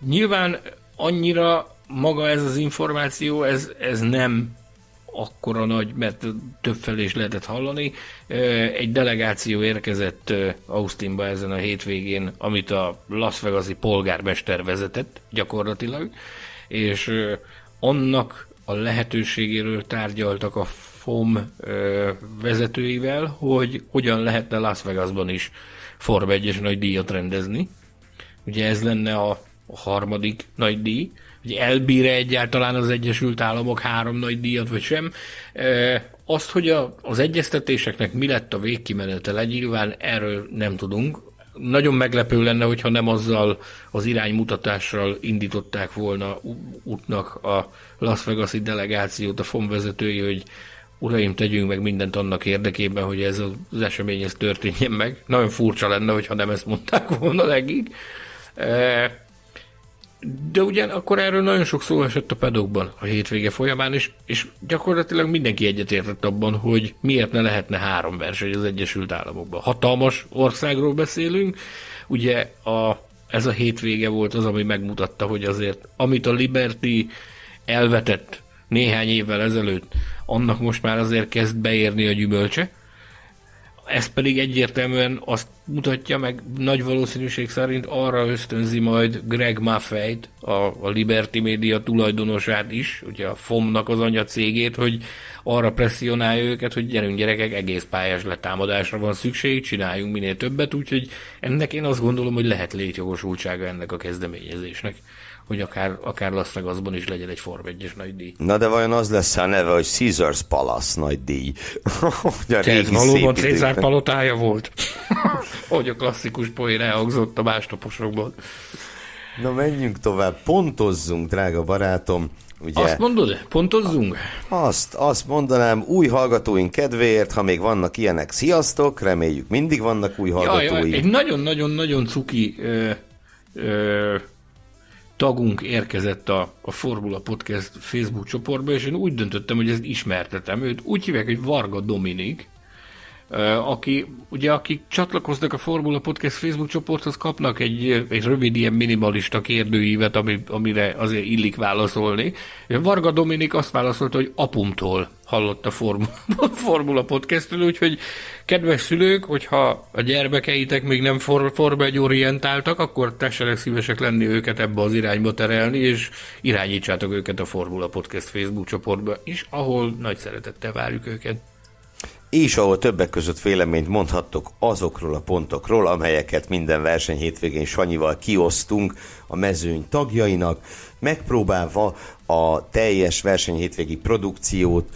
nyilván annyira maga ez az információ, ez, ez nem akkora nagy, mert többfelé is lehetett hallani. Egy delegáció érkezett Austinba ezen a hétvégén, amit a Las Vegas-i polgármester vezetett gyakorlatilag, és annak a lehetőségéről tárgyaltak a ef o em vezetőivel, hogy hogyan lehetne Las Vegasban is Forma egyes nagy díjat rendezni. Ugye ez lenne a a harmadik nagy díj, hogy elbír-e egyáltalán az Egyesült Államok három nagy díjat, vagy sem. E, azt, hogy a, az egyeztetéseknek mi lett a végkimenetele, nyilván erről nem tudunk. Nagyon meglepő lenne, hogyha nem azzal az iránymutatással indították volna útnak a Las Vegas-i delegációt, a ef o em vezetői, hogy uraim, tegyünk meg mindent annak érdekében, hogy ez az esemény ez történjen meg. Nagyon furcsa lenne, hogyha nem ezt mondták volna nekik. E, De ugyan akkor erről nagyon sok szó esett a pedokban a hétvége folyamán, és, és gyakorlatilag mindenki egyetértett abban, hogy miért ne lehetne három verseny az Egyesült Államokban. Hatalmas országról beszélünk, ugye a, ez a hétvége volt az, ami megmutatta, hogy azért amit a Liberty elvetett néhány évvel ezelőtt, annak most már azért kezd beérni a gyümölcse. Ez pedig egyértelműen azt mutatja, meg nagy valószínűség szerint arra ösztönzi majd Greg Maffeit, a, a Liberty Media tulajdonosát is, ugye a ef o em-nak az anyacégét, hogy arra presszionálja őket, hogy gyerünk gyerekek, egész pályás letámadásra van szükség, csináljunk minél többet, úgyhogy ennek én azt gondolom, hogy lehet létjogosultsága ennek a kezdeményezésnek, hogy akár, akár Las Vegasban is legyen egy Form egyes nagy díj. Na de vajon az lesz a neve, hogy Caesars Palace nagy díj? Ez valóban Cézár palotája volt. Hogy a klasszikus poén elhangzott a másnaposokból. Na menjünk tovább, pontozzunk, drága barátom. Ugye, azt mondod? Pontozzunk? Azt, azt mondanám, új hallgatóink kedvéért, ha még vannak ilyenek, sziasztok, reméljük mindig vannak új hallgatóink. Jaj, jaj, egy nagyon-nagyon-nagyon cuki ö, ö, tagunk érkezett a, a Formula Podcast Facebook csoportba, és én úgy döntöttem, hogy ezt ismertetem. Őt úgy hívják, hogy Varga Dominik, aki, ugye, akik csatlakoznak a Formula Podcast Facebook csoporthoz, kapnak egy, egy rövid ilyen minimalista kérdőívet, ami, amire azért illik válaszolni. Varga Dominik azt válaszolta, hogy apumtól hallott a Formula, Formula Podcastről, úgyhogy kedves szülők, hogyha a gyermekeitek még nem for, Forma egy orientáltak, akkor tessenek szívesek lenni őket ebbe az irányba terelni, és irányítsátok őket a Formula Podcast Facebook csoportba is, ahol nagy szeretettel várjuk őket. És ahol többek között véleményt mondhattok azokról a pontokról, amelyeket minden verseny hétvégén Sanyival kiosztunk a mezőny tagjainak, megpróbálva a teljes verseny hétvégi produkciót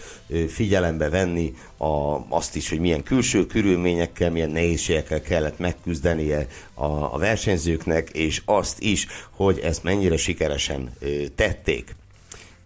figyelembe venni, a, azt is, hogy milyen külső körülményekkel, milyen nehézségekkel kellett megküzdenie a, a versenyzőknek, és azt is, hogy ezt mennyire sikeresen tették.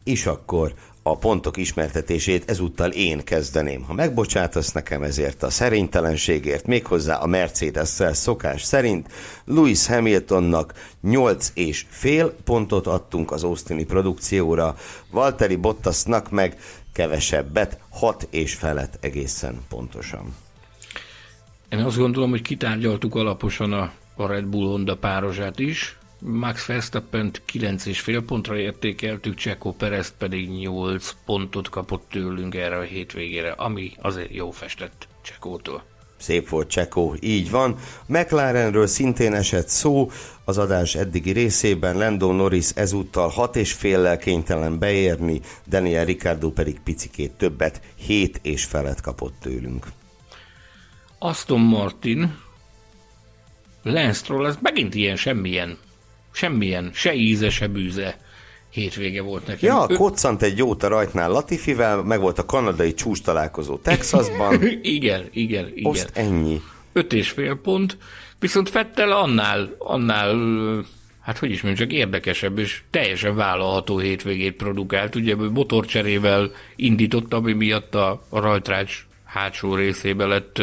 És akkor a pontok ismertetését ezúttal én kezdeném. Ha megbocsátasz nekem ezért a szerénytelenségért, méghozzá a Mercedes-szel szokás szerint, Lewis Hamiltonnak nyolc és fél pontot adtunk az austini produkcióra, Valtteri Bottasnak meg kevesebbet, hat és felet egészen pontosan. Én azt gondolom, hogy kitárgyaltuk alaposan a, a Red Bull Honda párosát is. Max Verstappent kilenc és fél pontra értékeltük, Sergio Pérez pedig nyolc pontot kapott tőlünk erre a hétvégére, ami azért jó festett Csekótól. Szép volt Csekó, így van. McLarenről szintén esett szó az adás eddigi részében. Lando Norris ezúttal hat és féllel kénytelen beérni, Daniel Ricciardo pedig picikét többet, hét és felet kapott tőlünk. Aston Martin, Lance Stroll, ez megint ilyen semmilyen, semmilyen, se íze, se bűze hétvége volt nekem. Ja, Ön... koccant egy jót a rajtnál Latifivel, meg volt a kanadai csúcs találkozó Texasban. igen, igen, igen. Most ennyi. Öt és fél pont, viszont Vettel annál, annál, hát hogy is mondjam, csak érdekesebb és teljesen vállalható hétvégét produkált. Ugye motorcserével indított, ami miatt a, a rajtrács hátsó részébe lett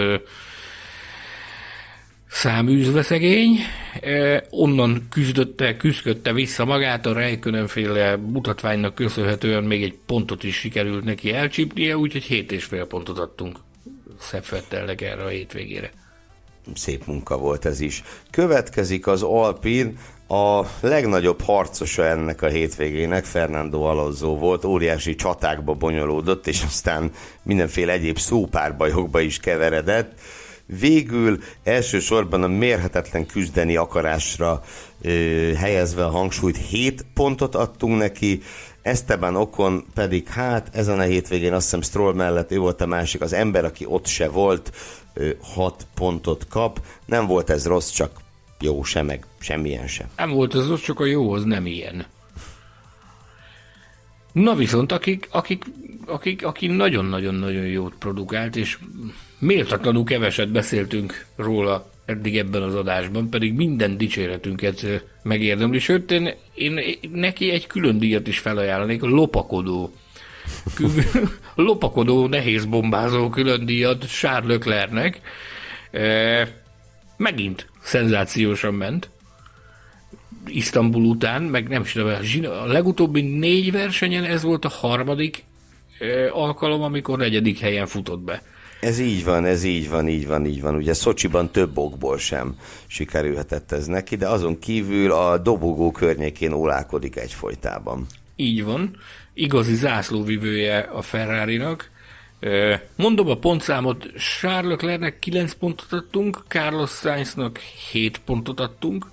száműzve szegény, eh, onnan küzdötte, küzdötte vissza magát, a Räikkönenféle mutatványnak köszönhetően még egy pontot is sikerült neki elcsípnie, úgyhogy hét és fél pontot adtunk Szebb Vettelnek erre a hétvégére. Szép munka volt ez is. Következik az Alpin, a legnagyobb harcosa ennek a hétvégének Fernando Alonso volt, óriási csatákba bonyolódott, és aztán mindenféle egyéb szópárbajokba is keveredett. Végül elsősorban a mérhetetlen küzdeni akarásra ö, helyezve a hangsúlyt hét pontot adtunk neki, Esteban Ocon pedig hát ezen a hétvégén azt hiszem Stroll mellett ő volt a másik, az ember, aki ott se volt, ö, hat pontot kap, nem volt ez rossz, csak jó se, meg semmilyen se. Nem volt ez rossz, csak a jó az nem ilyen. Na viszont, akik, akik, akik, aki nagyon-nagyon-nagyon jót produkált, és méltatlanul keveset beszéltünk róla eddig ebben az adásban, pedig minden dicséretünket megérdemli, sőt, én, én neki egy külön díjat is felajánlanék, lopakodó. lopakodó, nehéz bombázó külön díjat Charles Leclercnek. E, megint szenzációsan ment. Isztambul után, meg nem is tudom, a legutóbbi négy versenyen ez volt a harmadik e, alkalom, amikor negyedik helyen futott be. Ez így van, ez így van, így van, így van. Ugye Szocsiban több okból sem sikerülhetett ez neki, de azon kívül a dobogó környékén ólálkodik egyfolytában. Így van. Igazi zászlóvivője a Ferrarinak. Mondom a pontszámot, Charles Leclercnek kilenc pontot adtunk, Carlos Sainznak hét pontot adtunk.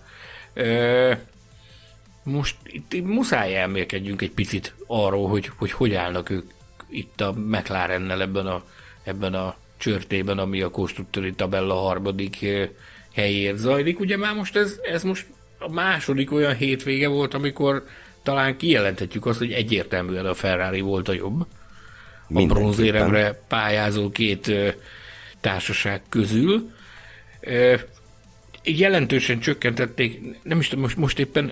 Most itt muszáj elmélkedjünk egy picit arról, hogy hogy, hogy állnak ők itt a McLarennel ebben a ebben a csörtében, ami a konstruktőri tabella harmadik helyért zajlik. Ugye már most ez, ez most a második olyan hétvége volt, amikor talán kijelenthetjük azt, hogy egyértelműen a Ferrari volt a jobb. A bronzéremre pályázó két társaság közül. Jelentősen csökkentették, nem is tudom, most, most éppen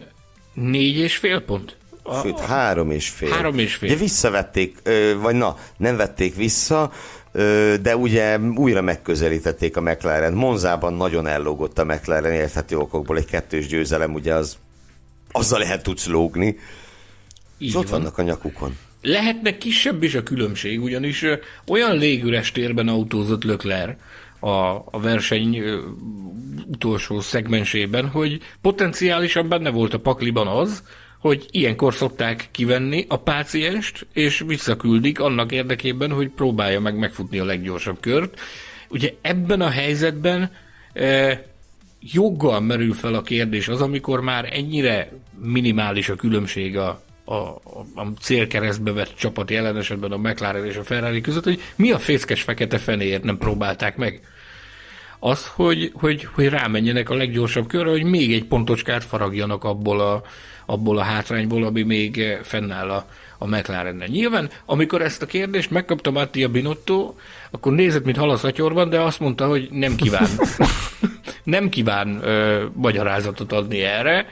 négy és fél pont? Sőt, három és fél. Három és fél. De visszavették, vagy na, nem vették vissza, de ugye újra megközelítették a McLaren. Monzában nagyon ellógott a McLaren érthető okokból, egy kettős győzelem, ugye az, azzal lehet tudsz lógni. Így van. Ott vannak a nyakukon. Lehetne kisebb is a különbség, ugyanis olyan légüres térben autózott Leclerc a, a verseny utolsó szegmensében, hogy potenciálisan benne volt a pakliban az, hogy ilyenkor szokták kivenni a pácienst, és visszaküldik annak érdekében, hogy próbálja meg megfutni a leggyorsabb kört. Ugye ebben a helyzetben e, joggal merül fel a kérdés az, amikor már ennyire minimális a különbség a, a, a célkeresztbe vett csapat, jelen esetben a McLaren és a Ferrari között, hogy mi a fészkes fekete fenéért nem próbálták meg. Az, hogy, hogy, hogy rámenjenek a leggyorsabb körre, hogy még egy pontocskát faragjanak abból a, abból a hátrányból, ami még fennáll a, a McLarennel. Nyilván, amikor ezt a kérdést megkapta Mattia Binotto, akkor nézett, mint hal a szatyorban, de azt mondta, hogy nem kíván, nem kíván ö, magyarázatot adni erre,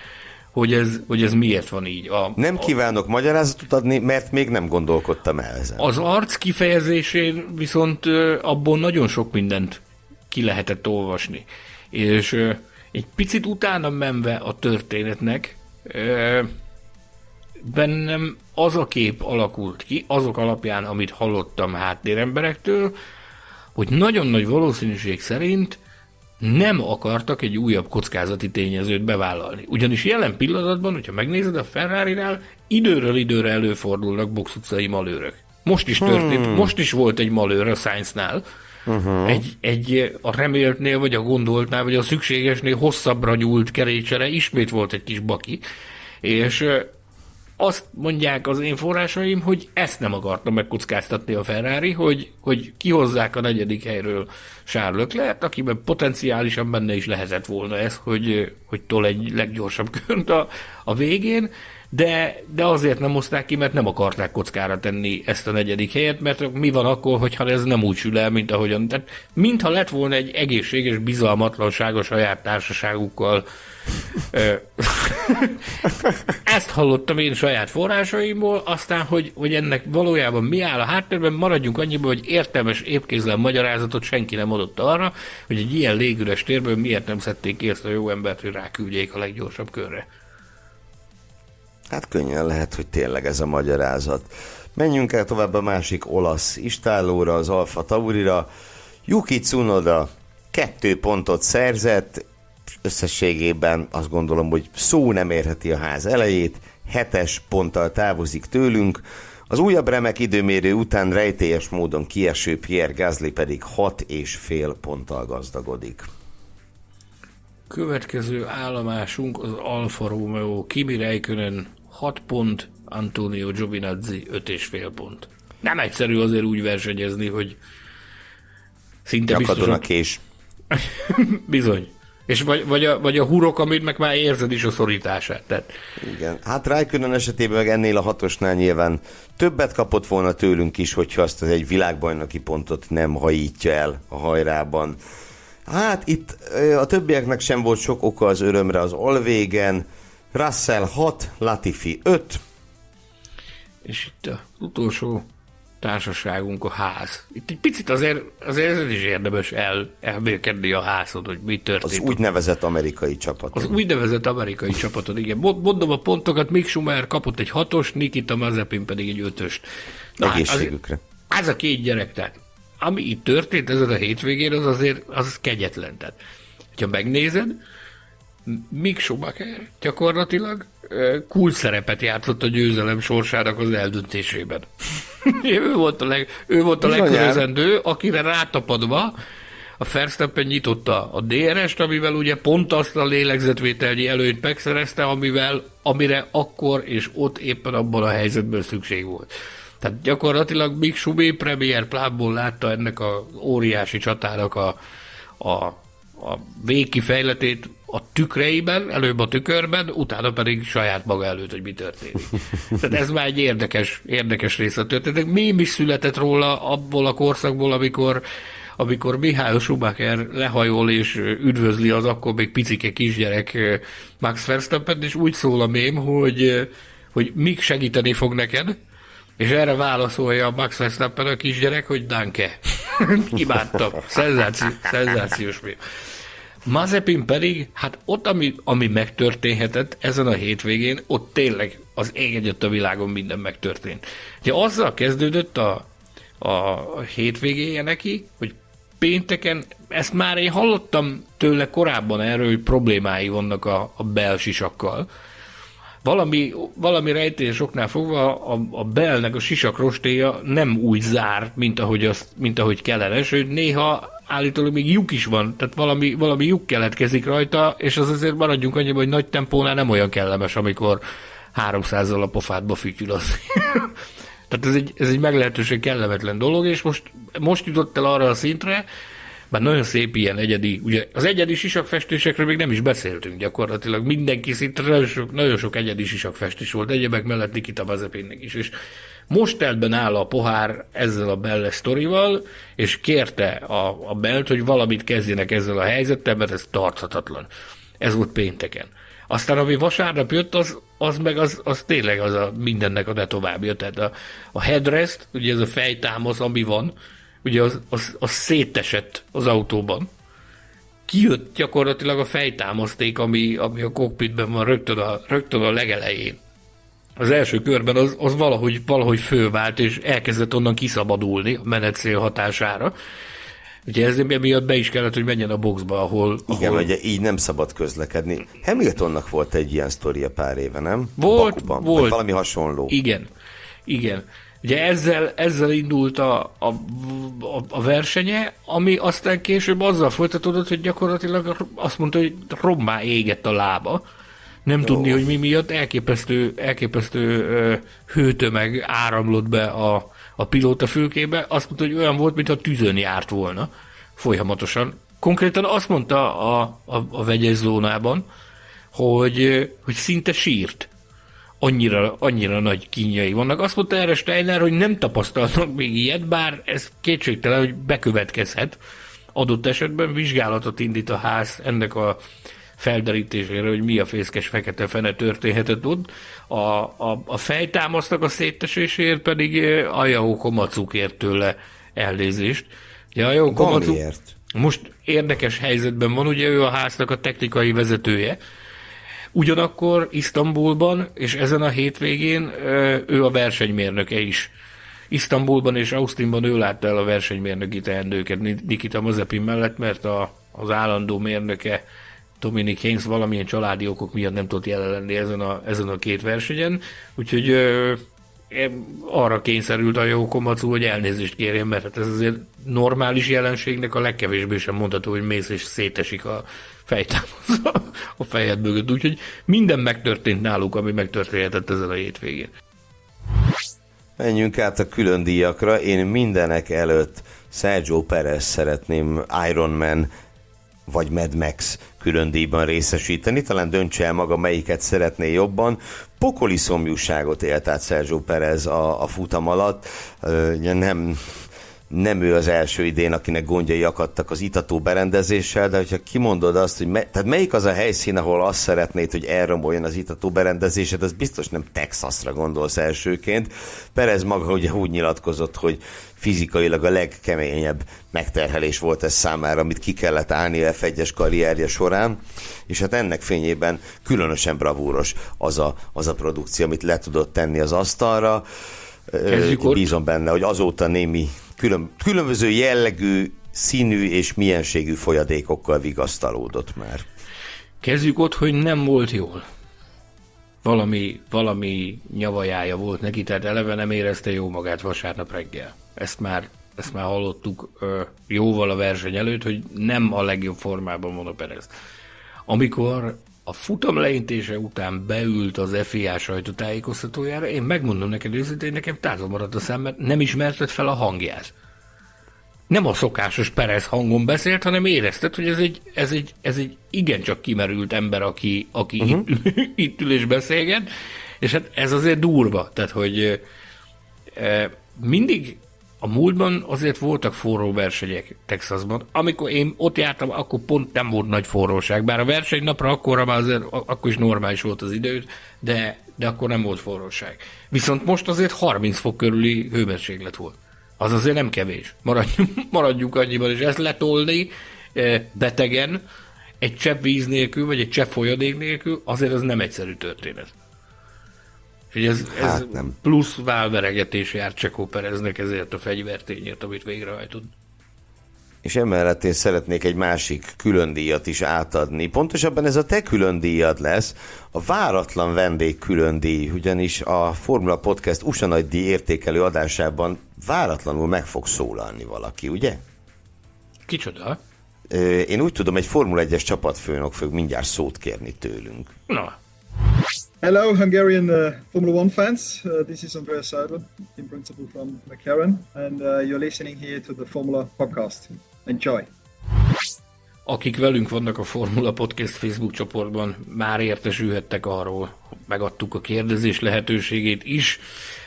hogy ez, hogy ez miért van így. A, nem kívánok a... magyarázatot adni, mert még nem gondolkodtam el ezen. Az arc kifejezésén viszont ö, abból nagyon sok mindent ki lehetett olvasni. És ö, egy picit utána menve a történetnek, ö, bennem az a kép alakult ki, azok alapján, amit hallottam háttéremberektől, hogy nagyon nagy valószínűség szerint nem akartak egy újabb kockázati tényezőt bevállalni. Ugyanis jelen pillanatban, hogyha megnézed a Ferrarinál, időről időre előfordulnak boxutcai malőrök. Most is történt, hmm. most is volt egy malőr a Sainznál, uh-huh. egy, egy a reméltnél, vagy a gondoltnál, vagy a szükségesnél hosszabbra nyúlt kerécsere, ismét volt egy kis baki, és azt mondják az én forrásaim, hogy ezt nem akarta megkockáztatni a Ferrari, hogy, hogy kihozzák a negyedik helyről Charles Leclerc, akiben potenciálisan benne is lehetett volna ez, hogy, hogy tol egy leggyorsabb könt a, a végén, de, de azért nem hozták ki, mert nem akarták kockára tenni ezt a negyedik helyet, mert mi van akkor, hogyha ez nem úgy sül el, mint ahogyan. Tehát mintha lett volna egy egészséges bizalmatlanság a saját társaságukkal. Ezt hallottam én saját forrásaimból, aztán, hogy, hogy ennek valójában mi áll a háttérben, maradjunk annyiban, hogy értelmes épkézlen magyarázatot senki nem adott arra, hogy egy ilyen légüres térből miért nem szedték ki ezt a jó embert, hogy ráküldjék a leggyorsabb körre. Hát könnyen lehet, hogy tényleg ez a magyarázat. Menjünk el tovább a másik olasz istállóra, az Alfa Taurira. Yuki Tsunoda kettő pontot szerzett, összességében azt gondolom, hogy szó nem érheti a ház elejét, hetes ponttal távozik tőlünk. Az újabb remek időmérő után rejtélyes módon kieső Pierre Gasly pedig hat és fél ponttal gazdagodik. Következő állomásunk az Alfa Romeo, Kimi Räikkönen hat pont, Antonio Giovinazzi öt és fél pont. Nem egyszerű azért úgy versenyezni, hogy szinte biztosan... a kés. Bizony. És vagy, vagy, a, vagy a hurok, amit meg már érzed is a szorítását. Tehát... Igen. Hát Räikkönen esetében meg ennél a hatosnál nyilván többet kapott volna tőlünk is, hogyha azt az egy világbajnoki pontot nem hajítja el a hajrában. Hát itt a többieknek sem volt sok oka az örömre az alvégen. Russell hat, Latifi öt. És itt az utolsó társaságunk a ház. Itt egy picit azért, azért ez is érdemes el, elmélkedni a házon, hogy mi történt. Az úgynevezett amerikai csapaton. Az úgynevezett amerikai csapaton, igen. Mondom a pontokat, Mick Schumacher kapott egy hatos, Nikita Mazepin pedig egy ötöst. Na, egészségükre. Hát az, az a két gyerek, tehát ami itt történt ezen a hétvégén, az azért az kegyetlen. Tehát, hogyha megnézed, Mick Schumacher gyakorlatilag kulcs szerepet játszott a győzelem sorsának az eldöntésében. ő volt a, leg, ő volt a legkörözendő, akire rátapadva a Verstappen nyitotta a dé er est, amivel ugye pont azt a lélegzetvételnyi előnyt megszerezte, amivel, amire akkor és ott éppen abban a helyzetben szükség volt. Tehát gyakorlatilag Mick Schumacher premier plánból látta ennek az óriási csatának a, a, a végkifejletét a tükreiben, előbb a tükörben, utána pedig saját maga előtt, hogy mi történik. Tehát ez már egy érdekes, érdekes része a történetek. Mém is született róla abból a korszakból, amikor, amikor Mihály Schumacher lehajol és üdvözli az akkor még picike kisgyerek Max Verstappen, és úgy szól a mém, hogy, hogy Mick segíteni fog neked, és erre válaszolja a Max Verstappen a kisgyerek, hogy danke. Imádtam. Szenzáció, szenzációs mém. Mazepin pedig, hát ott, ami, ami megtörténhetett ezen a hétvégén, ott tényleg az ég egyet a világon minden megtörtént. Ugye azzal kezdődött a, a hétvégéje neki, hogy pénteken, ezt már én hallottam tőle korábban erről, hogy problémái vannak a, a belsisakkal. Valami, valami rejtélyes oknál fogva a, a belnek a sisak rostéja nem úgy zár, mint ahogy, azt, mint ahogy kellene, sőt néha állítólag még lyuk is van, tehát valami, valami lyuk keletkezik rajta, és az azért maradjunk annyiban, hogy nagy tempónál nem olyan kellemes, amikor háromszázzal a pofádba fütyül az. Tehát ez egy, ez egy meglehetősen kellemetlen dolog, és most, most jutott el arra a szintre, már nagyon szép ilyen egyedi, ugye az egyedi sisakfestésekről még nem is beszéltünk gyakorlatilag, mindenki szinte nagyon sok, nagyon sok egyedi sisakfestés volt, egyebek mellett Nikita Mazepinnek is, és most elben áll a pohár ezzel a Bell sztorival, és kérte a, a Bellt, hogy valamit kezdjenek ezzel a helyzettel, mert ez tarthatatlan. Ez volt pénteken. Aztán ami vasárnap jött, az, az meg az, az tényleg az a mindennek a ne továbbja, tehát a, a headrest, ugye ez a fejtámasz, ami van, ugye az, az, az szétesett az autóban. Kijött gyakorlatilag a fejtámaszték, ami, ami a kokpitben van rögtön a, rögtön a legelején. Az első körben az, az valahogy, valahogy fölvált, és elkezdett onnan kiszabadulni a menetszél hatására. Ugye ez emiatt be is kellett, hogy menjen a boxba, ahol... Igen, ahol... ugye így nem szabad közlekedni. Hamiltonnak volt egy ilyen sztoria pár éve, nem? Volt, Bakban, volt. Valami hasonló. Igen, igen. Ugye ezzel, ezzel indult a, a, a, a versenye, ami aztán később azzal folytatódott, hogy gyakorlatilag azt mondta, hogy rommá égett a lába. Nem Jó. tudni, hogy mi miatt elképesztő, elképesztő hőtömeg áramlott be a, a pilóta fülkébe. Azt mondta, hogy olyan volt, mintha tűzön járt volna folyamatosan. Konkrétan azt mondta a, a, a vegyes zónában, hogy, hogy szinte sírt. Annyira, annyira nagy kínjai vannak. Azt mondta erre Steiner, hogy nem tapasztalnak még ilyet, bár ez kétségtelen, hogy bekövetkezhet. Adott esetben vizsgálatot indít a ház ennek a felderítésére, hogy mi a fészkes fekete fene történhetett ott. A, a, a fejtámasznak a szétteséséért pedig Jock Komatsu kért tőle elnézést. Jock Komatsu most érdekes helyzetben van, ugye ő a háznak a technikai vezetője. Ugyanakkor Isztambulban, és ezen a hétvégén ő a versenymérnöke is. Isztambulban és Austinban ő látta el a versenymérnöki teendőket Nikita Mazepin mellett, mert a, az állandó mérnöke Dominic Heinz valamilyen családi okok miatt nem tudott jelen lenni ezen a, ezen a két versenyen, úgyhogy ö, arra kényszerült a Jock Komatsu, hogy elnézést kérjen, mert hát ez azért normális jelenségnek a legkevésbé sem mondható, hogy mész és szétesik a fejtámaszra a fejed mögött, úgyhogy minden megtörtént náluk, ami megtörténhetett ezen a hétvégén. Menjünk át a külön díjakra, én mindenek előtt Sergio Pérez szeretném Iron Man vagy Mad Max külön díjban részesíteni, talán döntse el maga, melyiket szeretné jobban. Pokoli szomjúságot élt át Sergio Pérez a, a futam alatt, nem, nem ő az első idén, akinek gondjai akadtak az itató berendezéssel, de hogyha kimondod azt, hogy me, tehát melyik az a helyszín, ahol azt szeretnéd, hogy elromoljon az itató berendezésed, az biztos nem Texasra gondolsz elsőként. Pérez maga ugye úgy nyilatkozott, hogy fizikailag a legkeményebb megterhelés volt ez számára, amit ki kellett állni ef egyes karrierje során, és hát ennek fényében különösen bravúros az a, az a produkció, amit le tudott tenni az asztalra. Bízom benne, hogy azóta némi külön, különböző jellegű, színű és mienségű folyadékokkal vigasztalódott már. Kezdjük ott, hogy nem volt jól. Valami, valami nyavajája volt neki, tehát eleve nem érezte jó magát vasárnap reggel. Ezt már, ezt már hallottuk ö, jóval a verseny előtt, hogy nem a legjobb formában van a Pérez. Amikor a futam leintése után beült az ef i á sajtótájékoztatójára, én megmondom neked őszintén, nekem távol maradt a szám, mert nem ismerted fel a hangját. Nem a szokásos Pérez hangon beszélt, hanem érezted, hogy ez egy, ez egy, ez egy igencsak kimerült ember, aki, aki uh-huh. itt, itt ül és beszélget, és hát ez azért durva. Tehát, hogy e, mindig a múltban azért voltak forró versenyek Texasban. Amikor én ott jártam, akkor pont nem volt nagy forróság. Bár a versenynapra akkorra már azért, akkor is normális volt az idő, de, de akkor nem volt forróság. Viszont most azért harminc fok körüli hőmérséklet volt. Az azért nem kevés. Maradjunk, maradjunk annyiban, és ezt letolni betegen, egy csepp víz nélkül, vagy egy csepp folyadék nélkül, azért ez nem egyszerű történet. Úgyhogy ez, ez hát nem. Plusz válveregetés járt Checo Péreznek ezért a fegyvertényért, amit végrehajtott. És emellett én szeretnék egy másik külön díjat is átadni. Pontosabban ez a te külön díjad lesz, a váratlan vendég külön díj, ugyanis a Formula Podcast u es á nagy díj értékelő adásában váratlanul meg fog szólalni valaki, ugye? Kicsoda? Én úgy tudom, egy Formula egyes csapatfőnök fog mindjárt szót kérni tőlünk. Na. Hello, Hungarian uh, Formula One fans. Uh, this is Andrea Seidl, team principal from McLaren, and uh, you're listening here to the Formula Podcast. Enjoy! Akik velünk vannak a Formula Podcast Facebook csoportban, már értesülhettek arról, megadtuk a kérdezés lehetőségét is.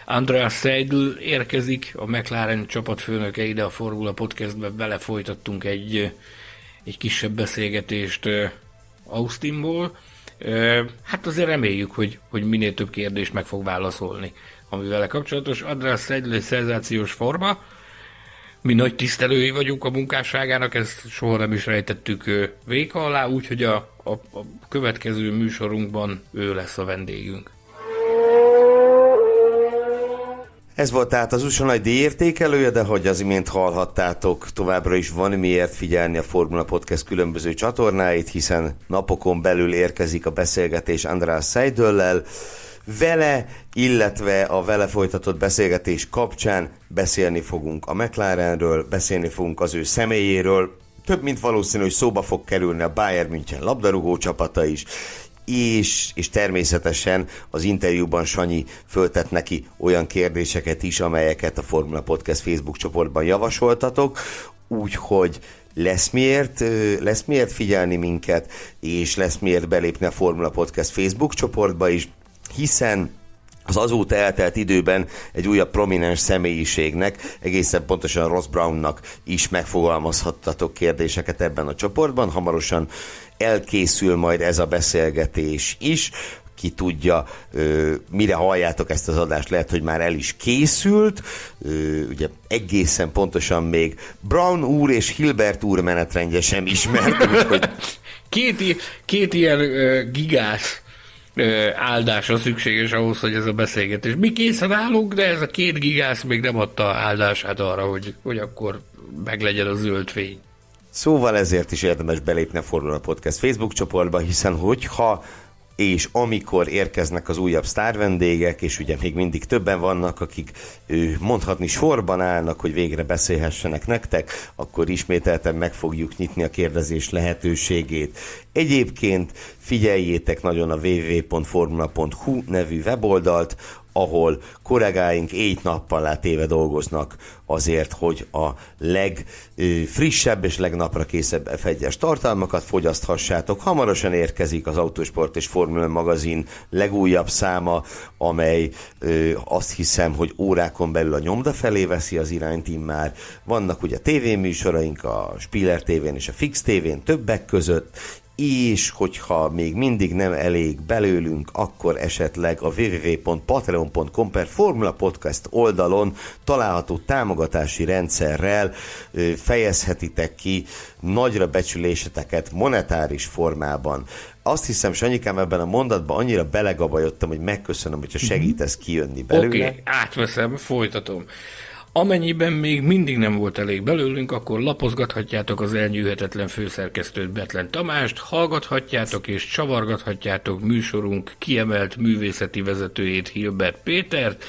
Andrea Seidl érkezik, a McLaren csapatfőnöke ide a Formula Podcastben, vele folytattunk egy, egy kisebb beszélgetést Austinból. Hát azért reméljük, hogy, hogy minél több kérdést meg fog válaszolni, ami vele kapcsolatos. Andrea Seidl egy szenzációs forma, mi nagy tisztelői vagyunk a munkásságának, ezt soha nem is rejtettük véka alá, úgyhogy a, a, a következő műsorunkban ő lesz a vendégünk. Ez volt tehát az u es á nagy díjértékelője, de hogy az imént hallhattátok, továbbra is van miért figyelni a Formula Podcast különböző csatornáit, hiszen napokon belül érkezik a beszélgetés Andrea Seidllel, vele, illetve a vele folytatott beszélgetés kapcsán beszélni fogunk a McLarenről, beszélni fogunk az ő személyéről, több mint valószínű, hogy szóba fog kerülni a Bayern München labdarúgó csapata is, és, és természetesen az interjúban Sanyi föltett neki olyan kérdéseket is, amelyeket a Formula Podcast Facebook csoportban javasoltatok, úgyhogy lesz miért, lesz miért figyelni minket, és lesz miért belépni a Formula Podcast Facebook csoportba is, hiszen az azóta eltelt időben egy újabb prominens személyiségnek, egészen pontosan Ross Brownnak is megfogalmazhattatok kérdéseket ebben a csoportban. Hamarosan elkészül majd ez a beszélgetés is. Ki tudja, mire halljátok ezt az adást, lehet, hogy már el is készült. Ugye egészen pontosan még Brown úr és Hilbert úr menetrendje sem ismert. Úgyhogy... Két, i- két ilyen uh, gigás áldásra szükséges ahhoz, hogy ez a beszélgetés. Mi készen állunk, de ez a két gigász még nem adta áldását arra, hogy, hogy akkor meglegyen a zöld fény. Szóval ezért is érdemes belépni a Formula Podcast Facebook csoportba, hiszen hogyha és amikor érkeznek az újabb sztárvendégek, és ugye még mindig többen vannak, akik mondhatni sorban állnak, hogy végre beszélhessenek nektek, akkor ismételten meg fogjuk nyitni a kérdezés lehetőségét. Egyébként figyeljétek nagyon a double-u double-u double-u pont formula pont hu nevű weboldalt, ahol kollégáink éjt nappal át éve dolgoznak azért, hogy a legfrissebb és legnapra készebb ef egyes tartalmakat fogyaszthassátok. Hamarosan érkezik az Autosport és Formula magazin legújabb száma, amely ö, azt hiszem, hogy órákon belül a nyomda felé veszi az irányt immár. Vannak ugye tévéműsoraink a Spiller tévén és a Fix tévén többek között, és hogyha még mindig nem elég belőlünk, akkor esetleg a double-u double-u double-u pont patreon pont com per Formula Podcast oldalon található támogatási rendszerrel fejezhetitek ki nagyra becsüléseteket monetáris formában. Azt hiszem, Sanyikám, ebben a mondatban annyira belegabajodtam, hogy megköszönöm, hogyha segítesz kijönni belőle. Oké, okay, átveszem, folytatom. Amennyiben még mindig nem volt elég belőlünk, akkor lapozgathatjátok az elnyűhetetlen főszerkesztőt, Betlen Tamást, hallgathatjátok és csavargathatjátok műsorunk kiemelt művészeti vezetőjét, Hilbert Pétert.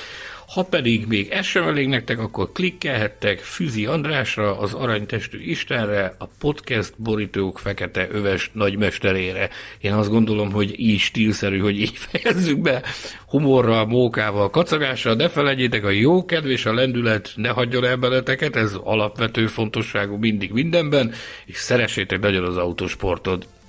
Ha pedig még ez sem elég nektek, akkor klikkelhettek Füzi Andrásra, az aranytestű Istenre, a podcast borítók fekete öves nagymesterére. Én azt gondolom, hogy így stílszerű, hogy így fejezzük be, humorral, mókával, kacagással, ne felejtjétek, a jó kedv és a lendület ne hagyjon el beleteket, ez alapvető fontosságú mindig mindenben, és szeressétek nagyon az autósportot.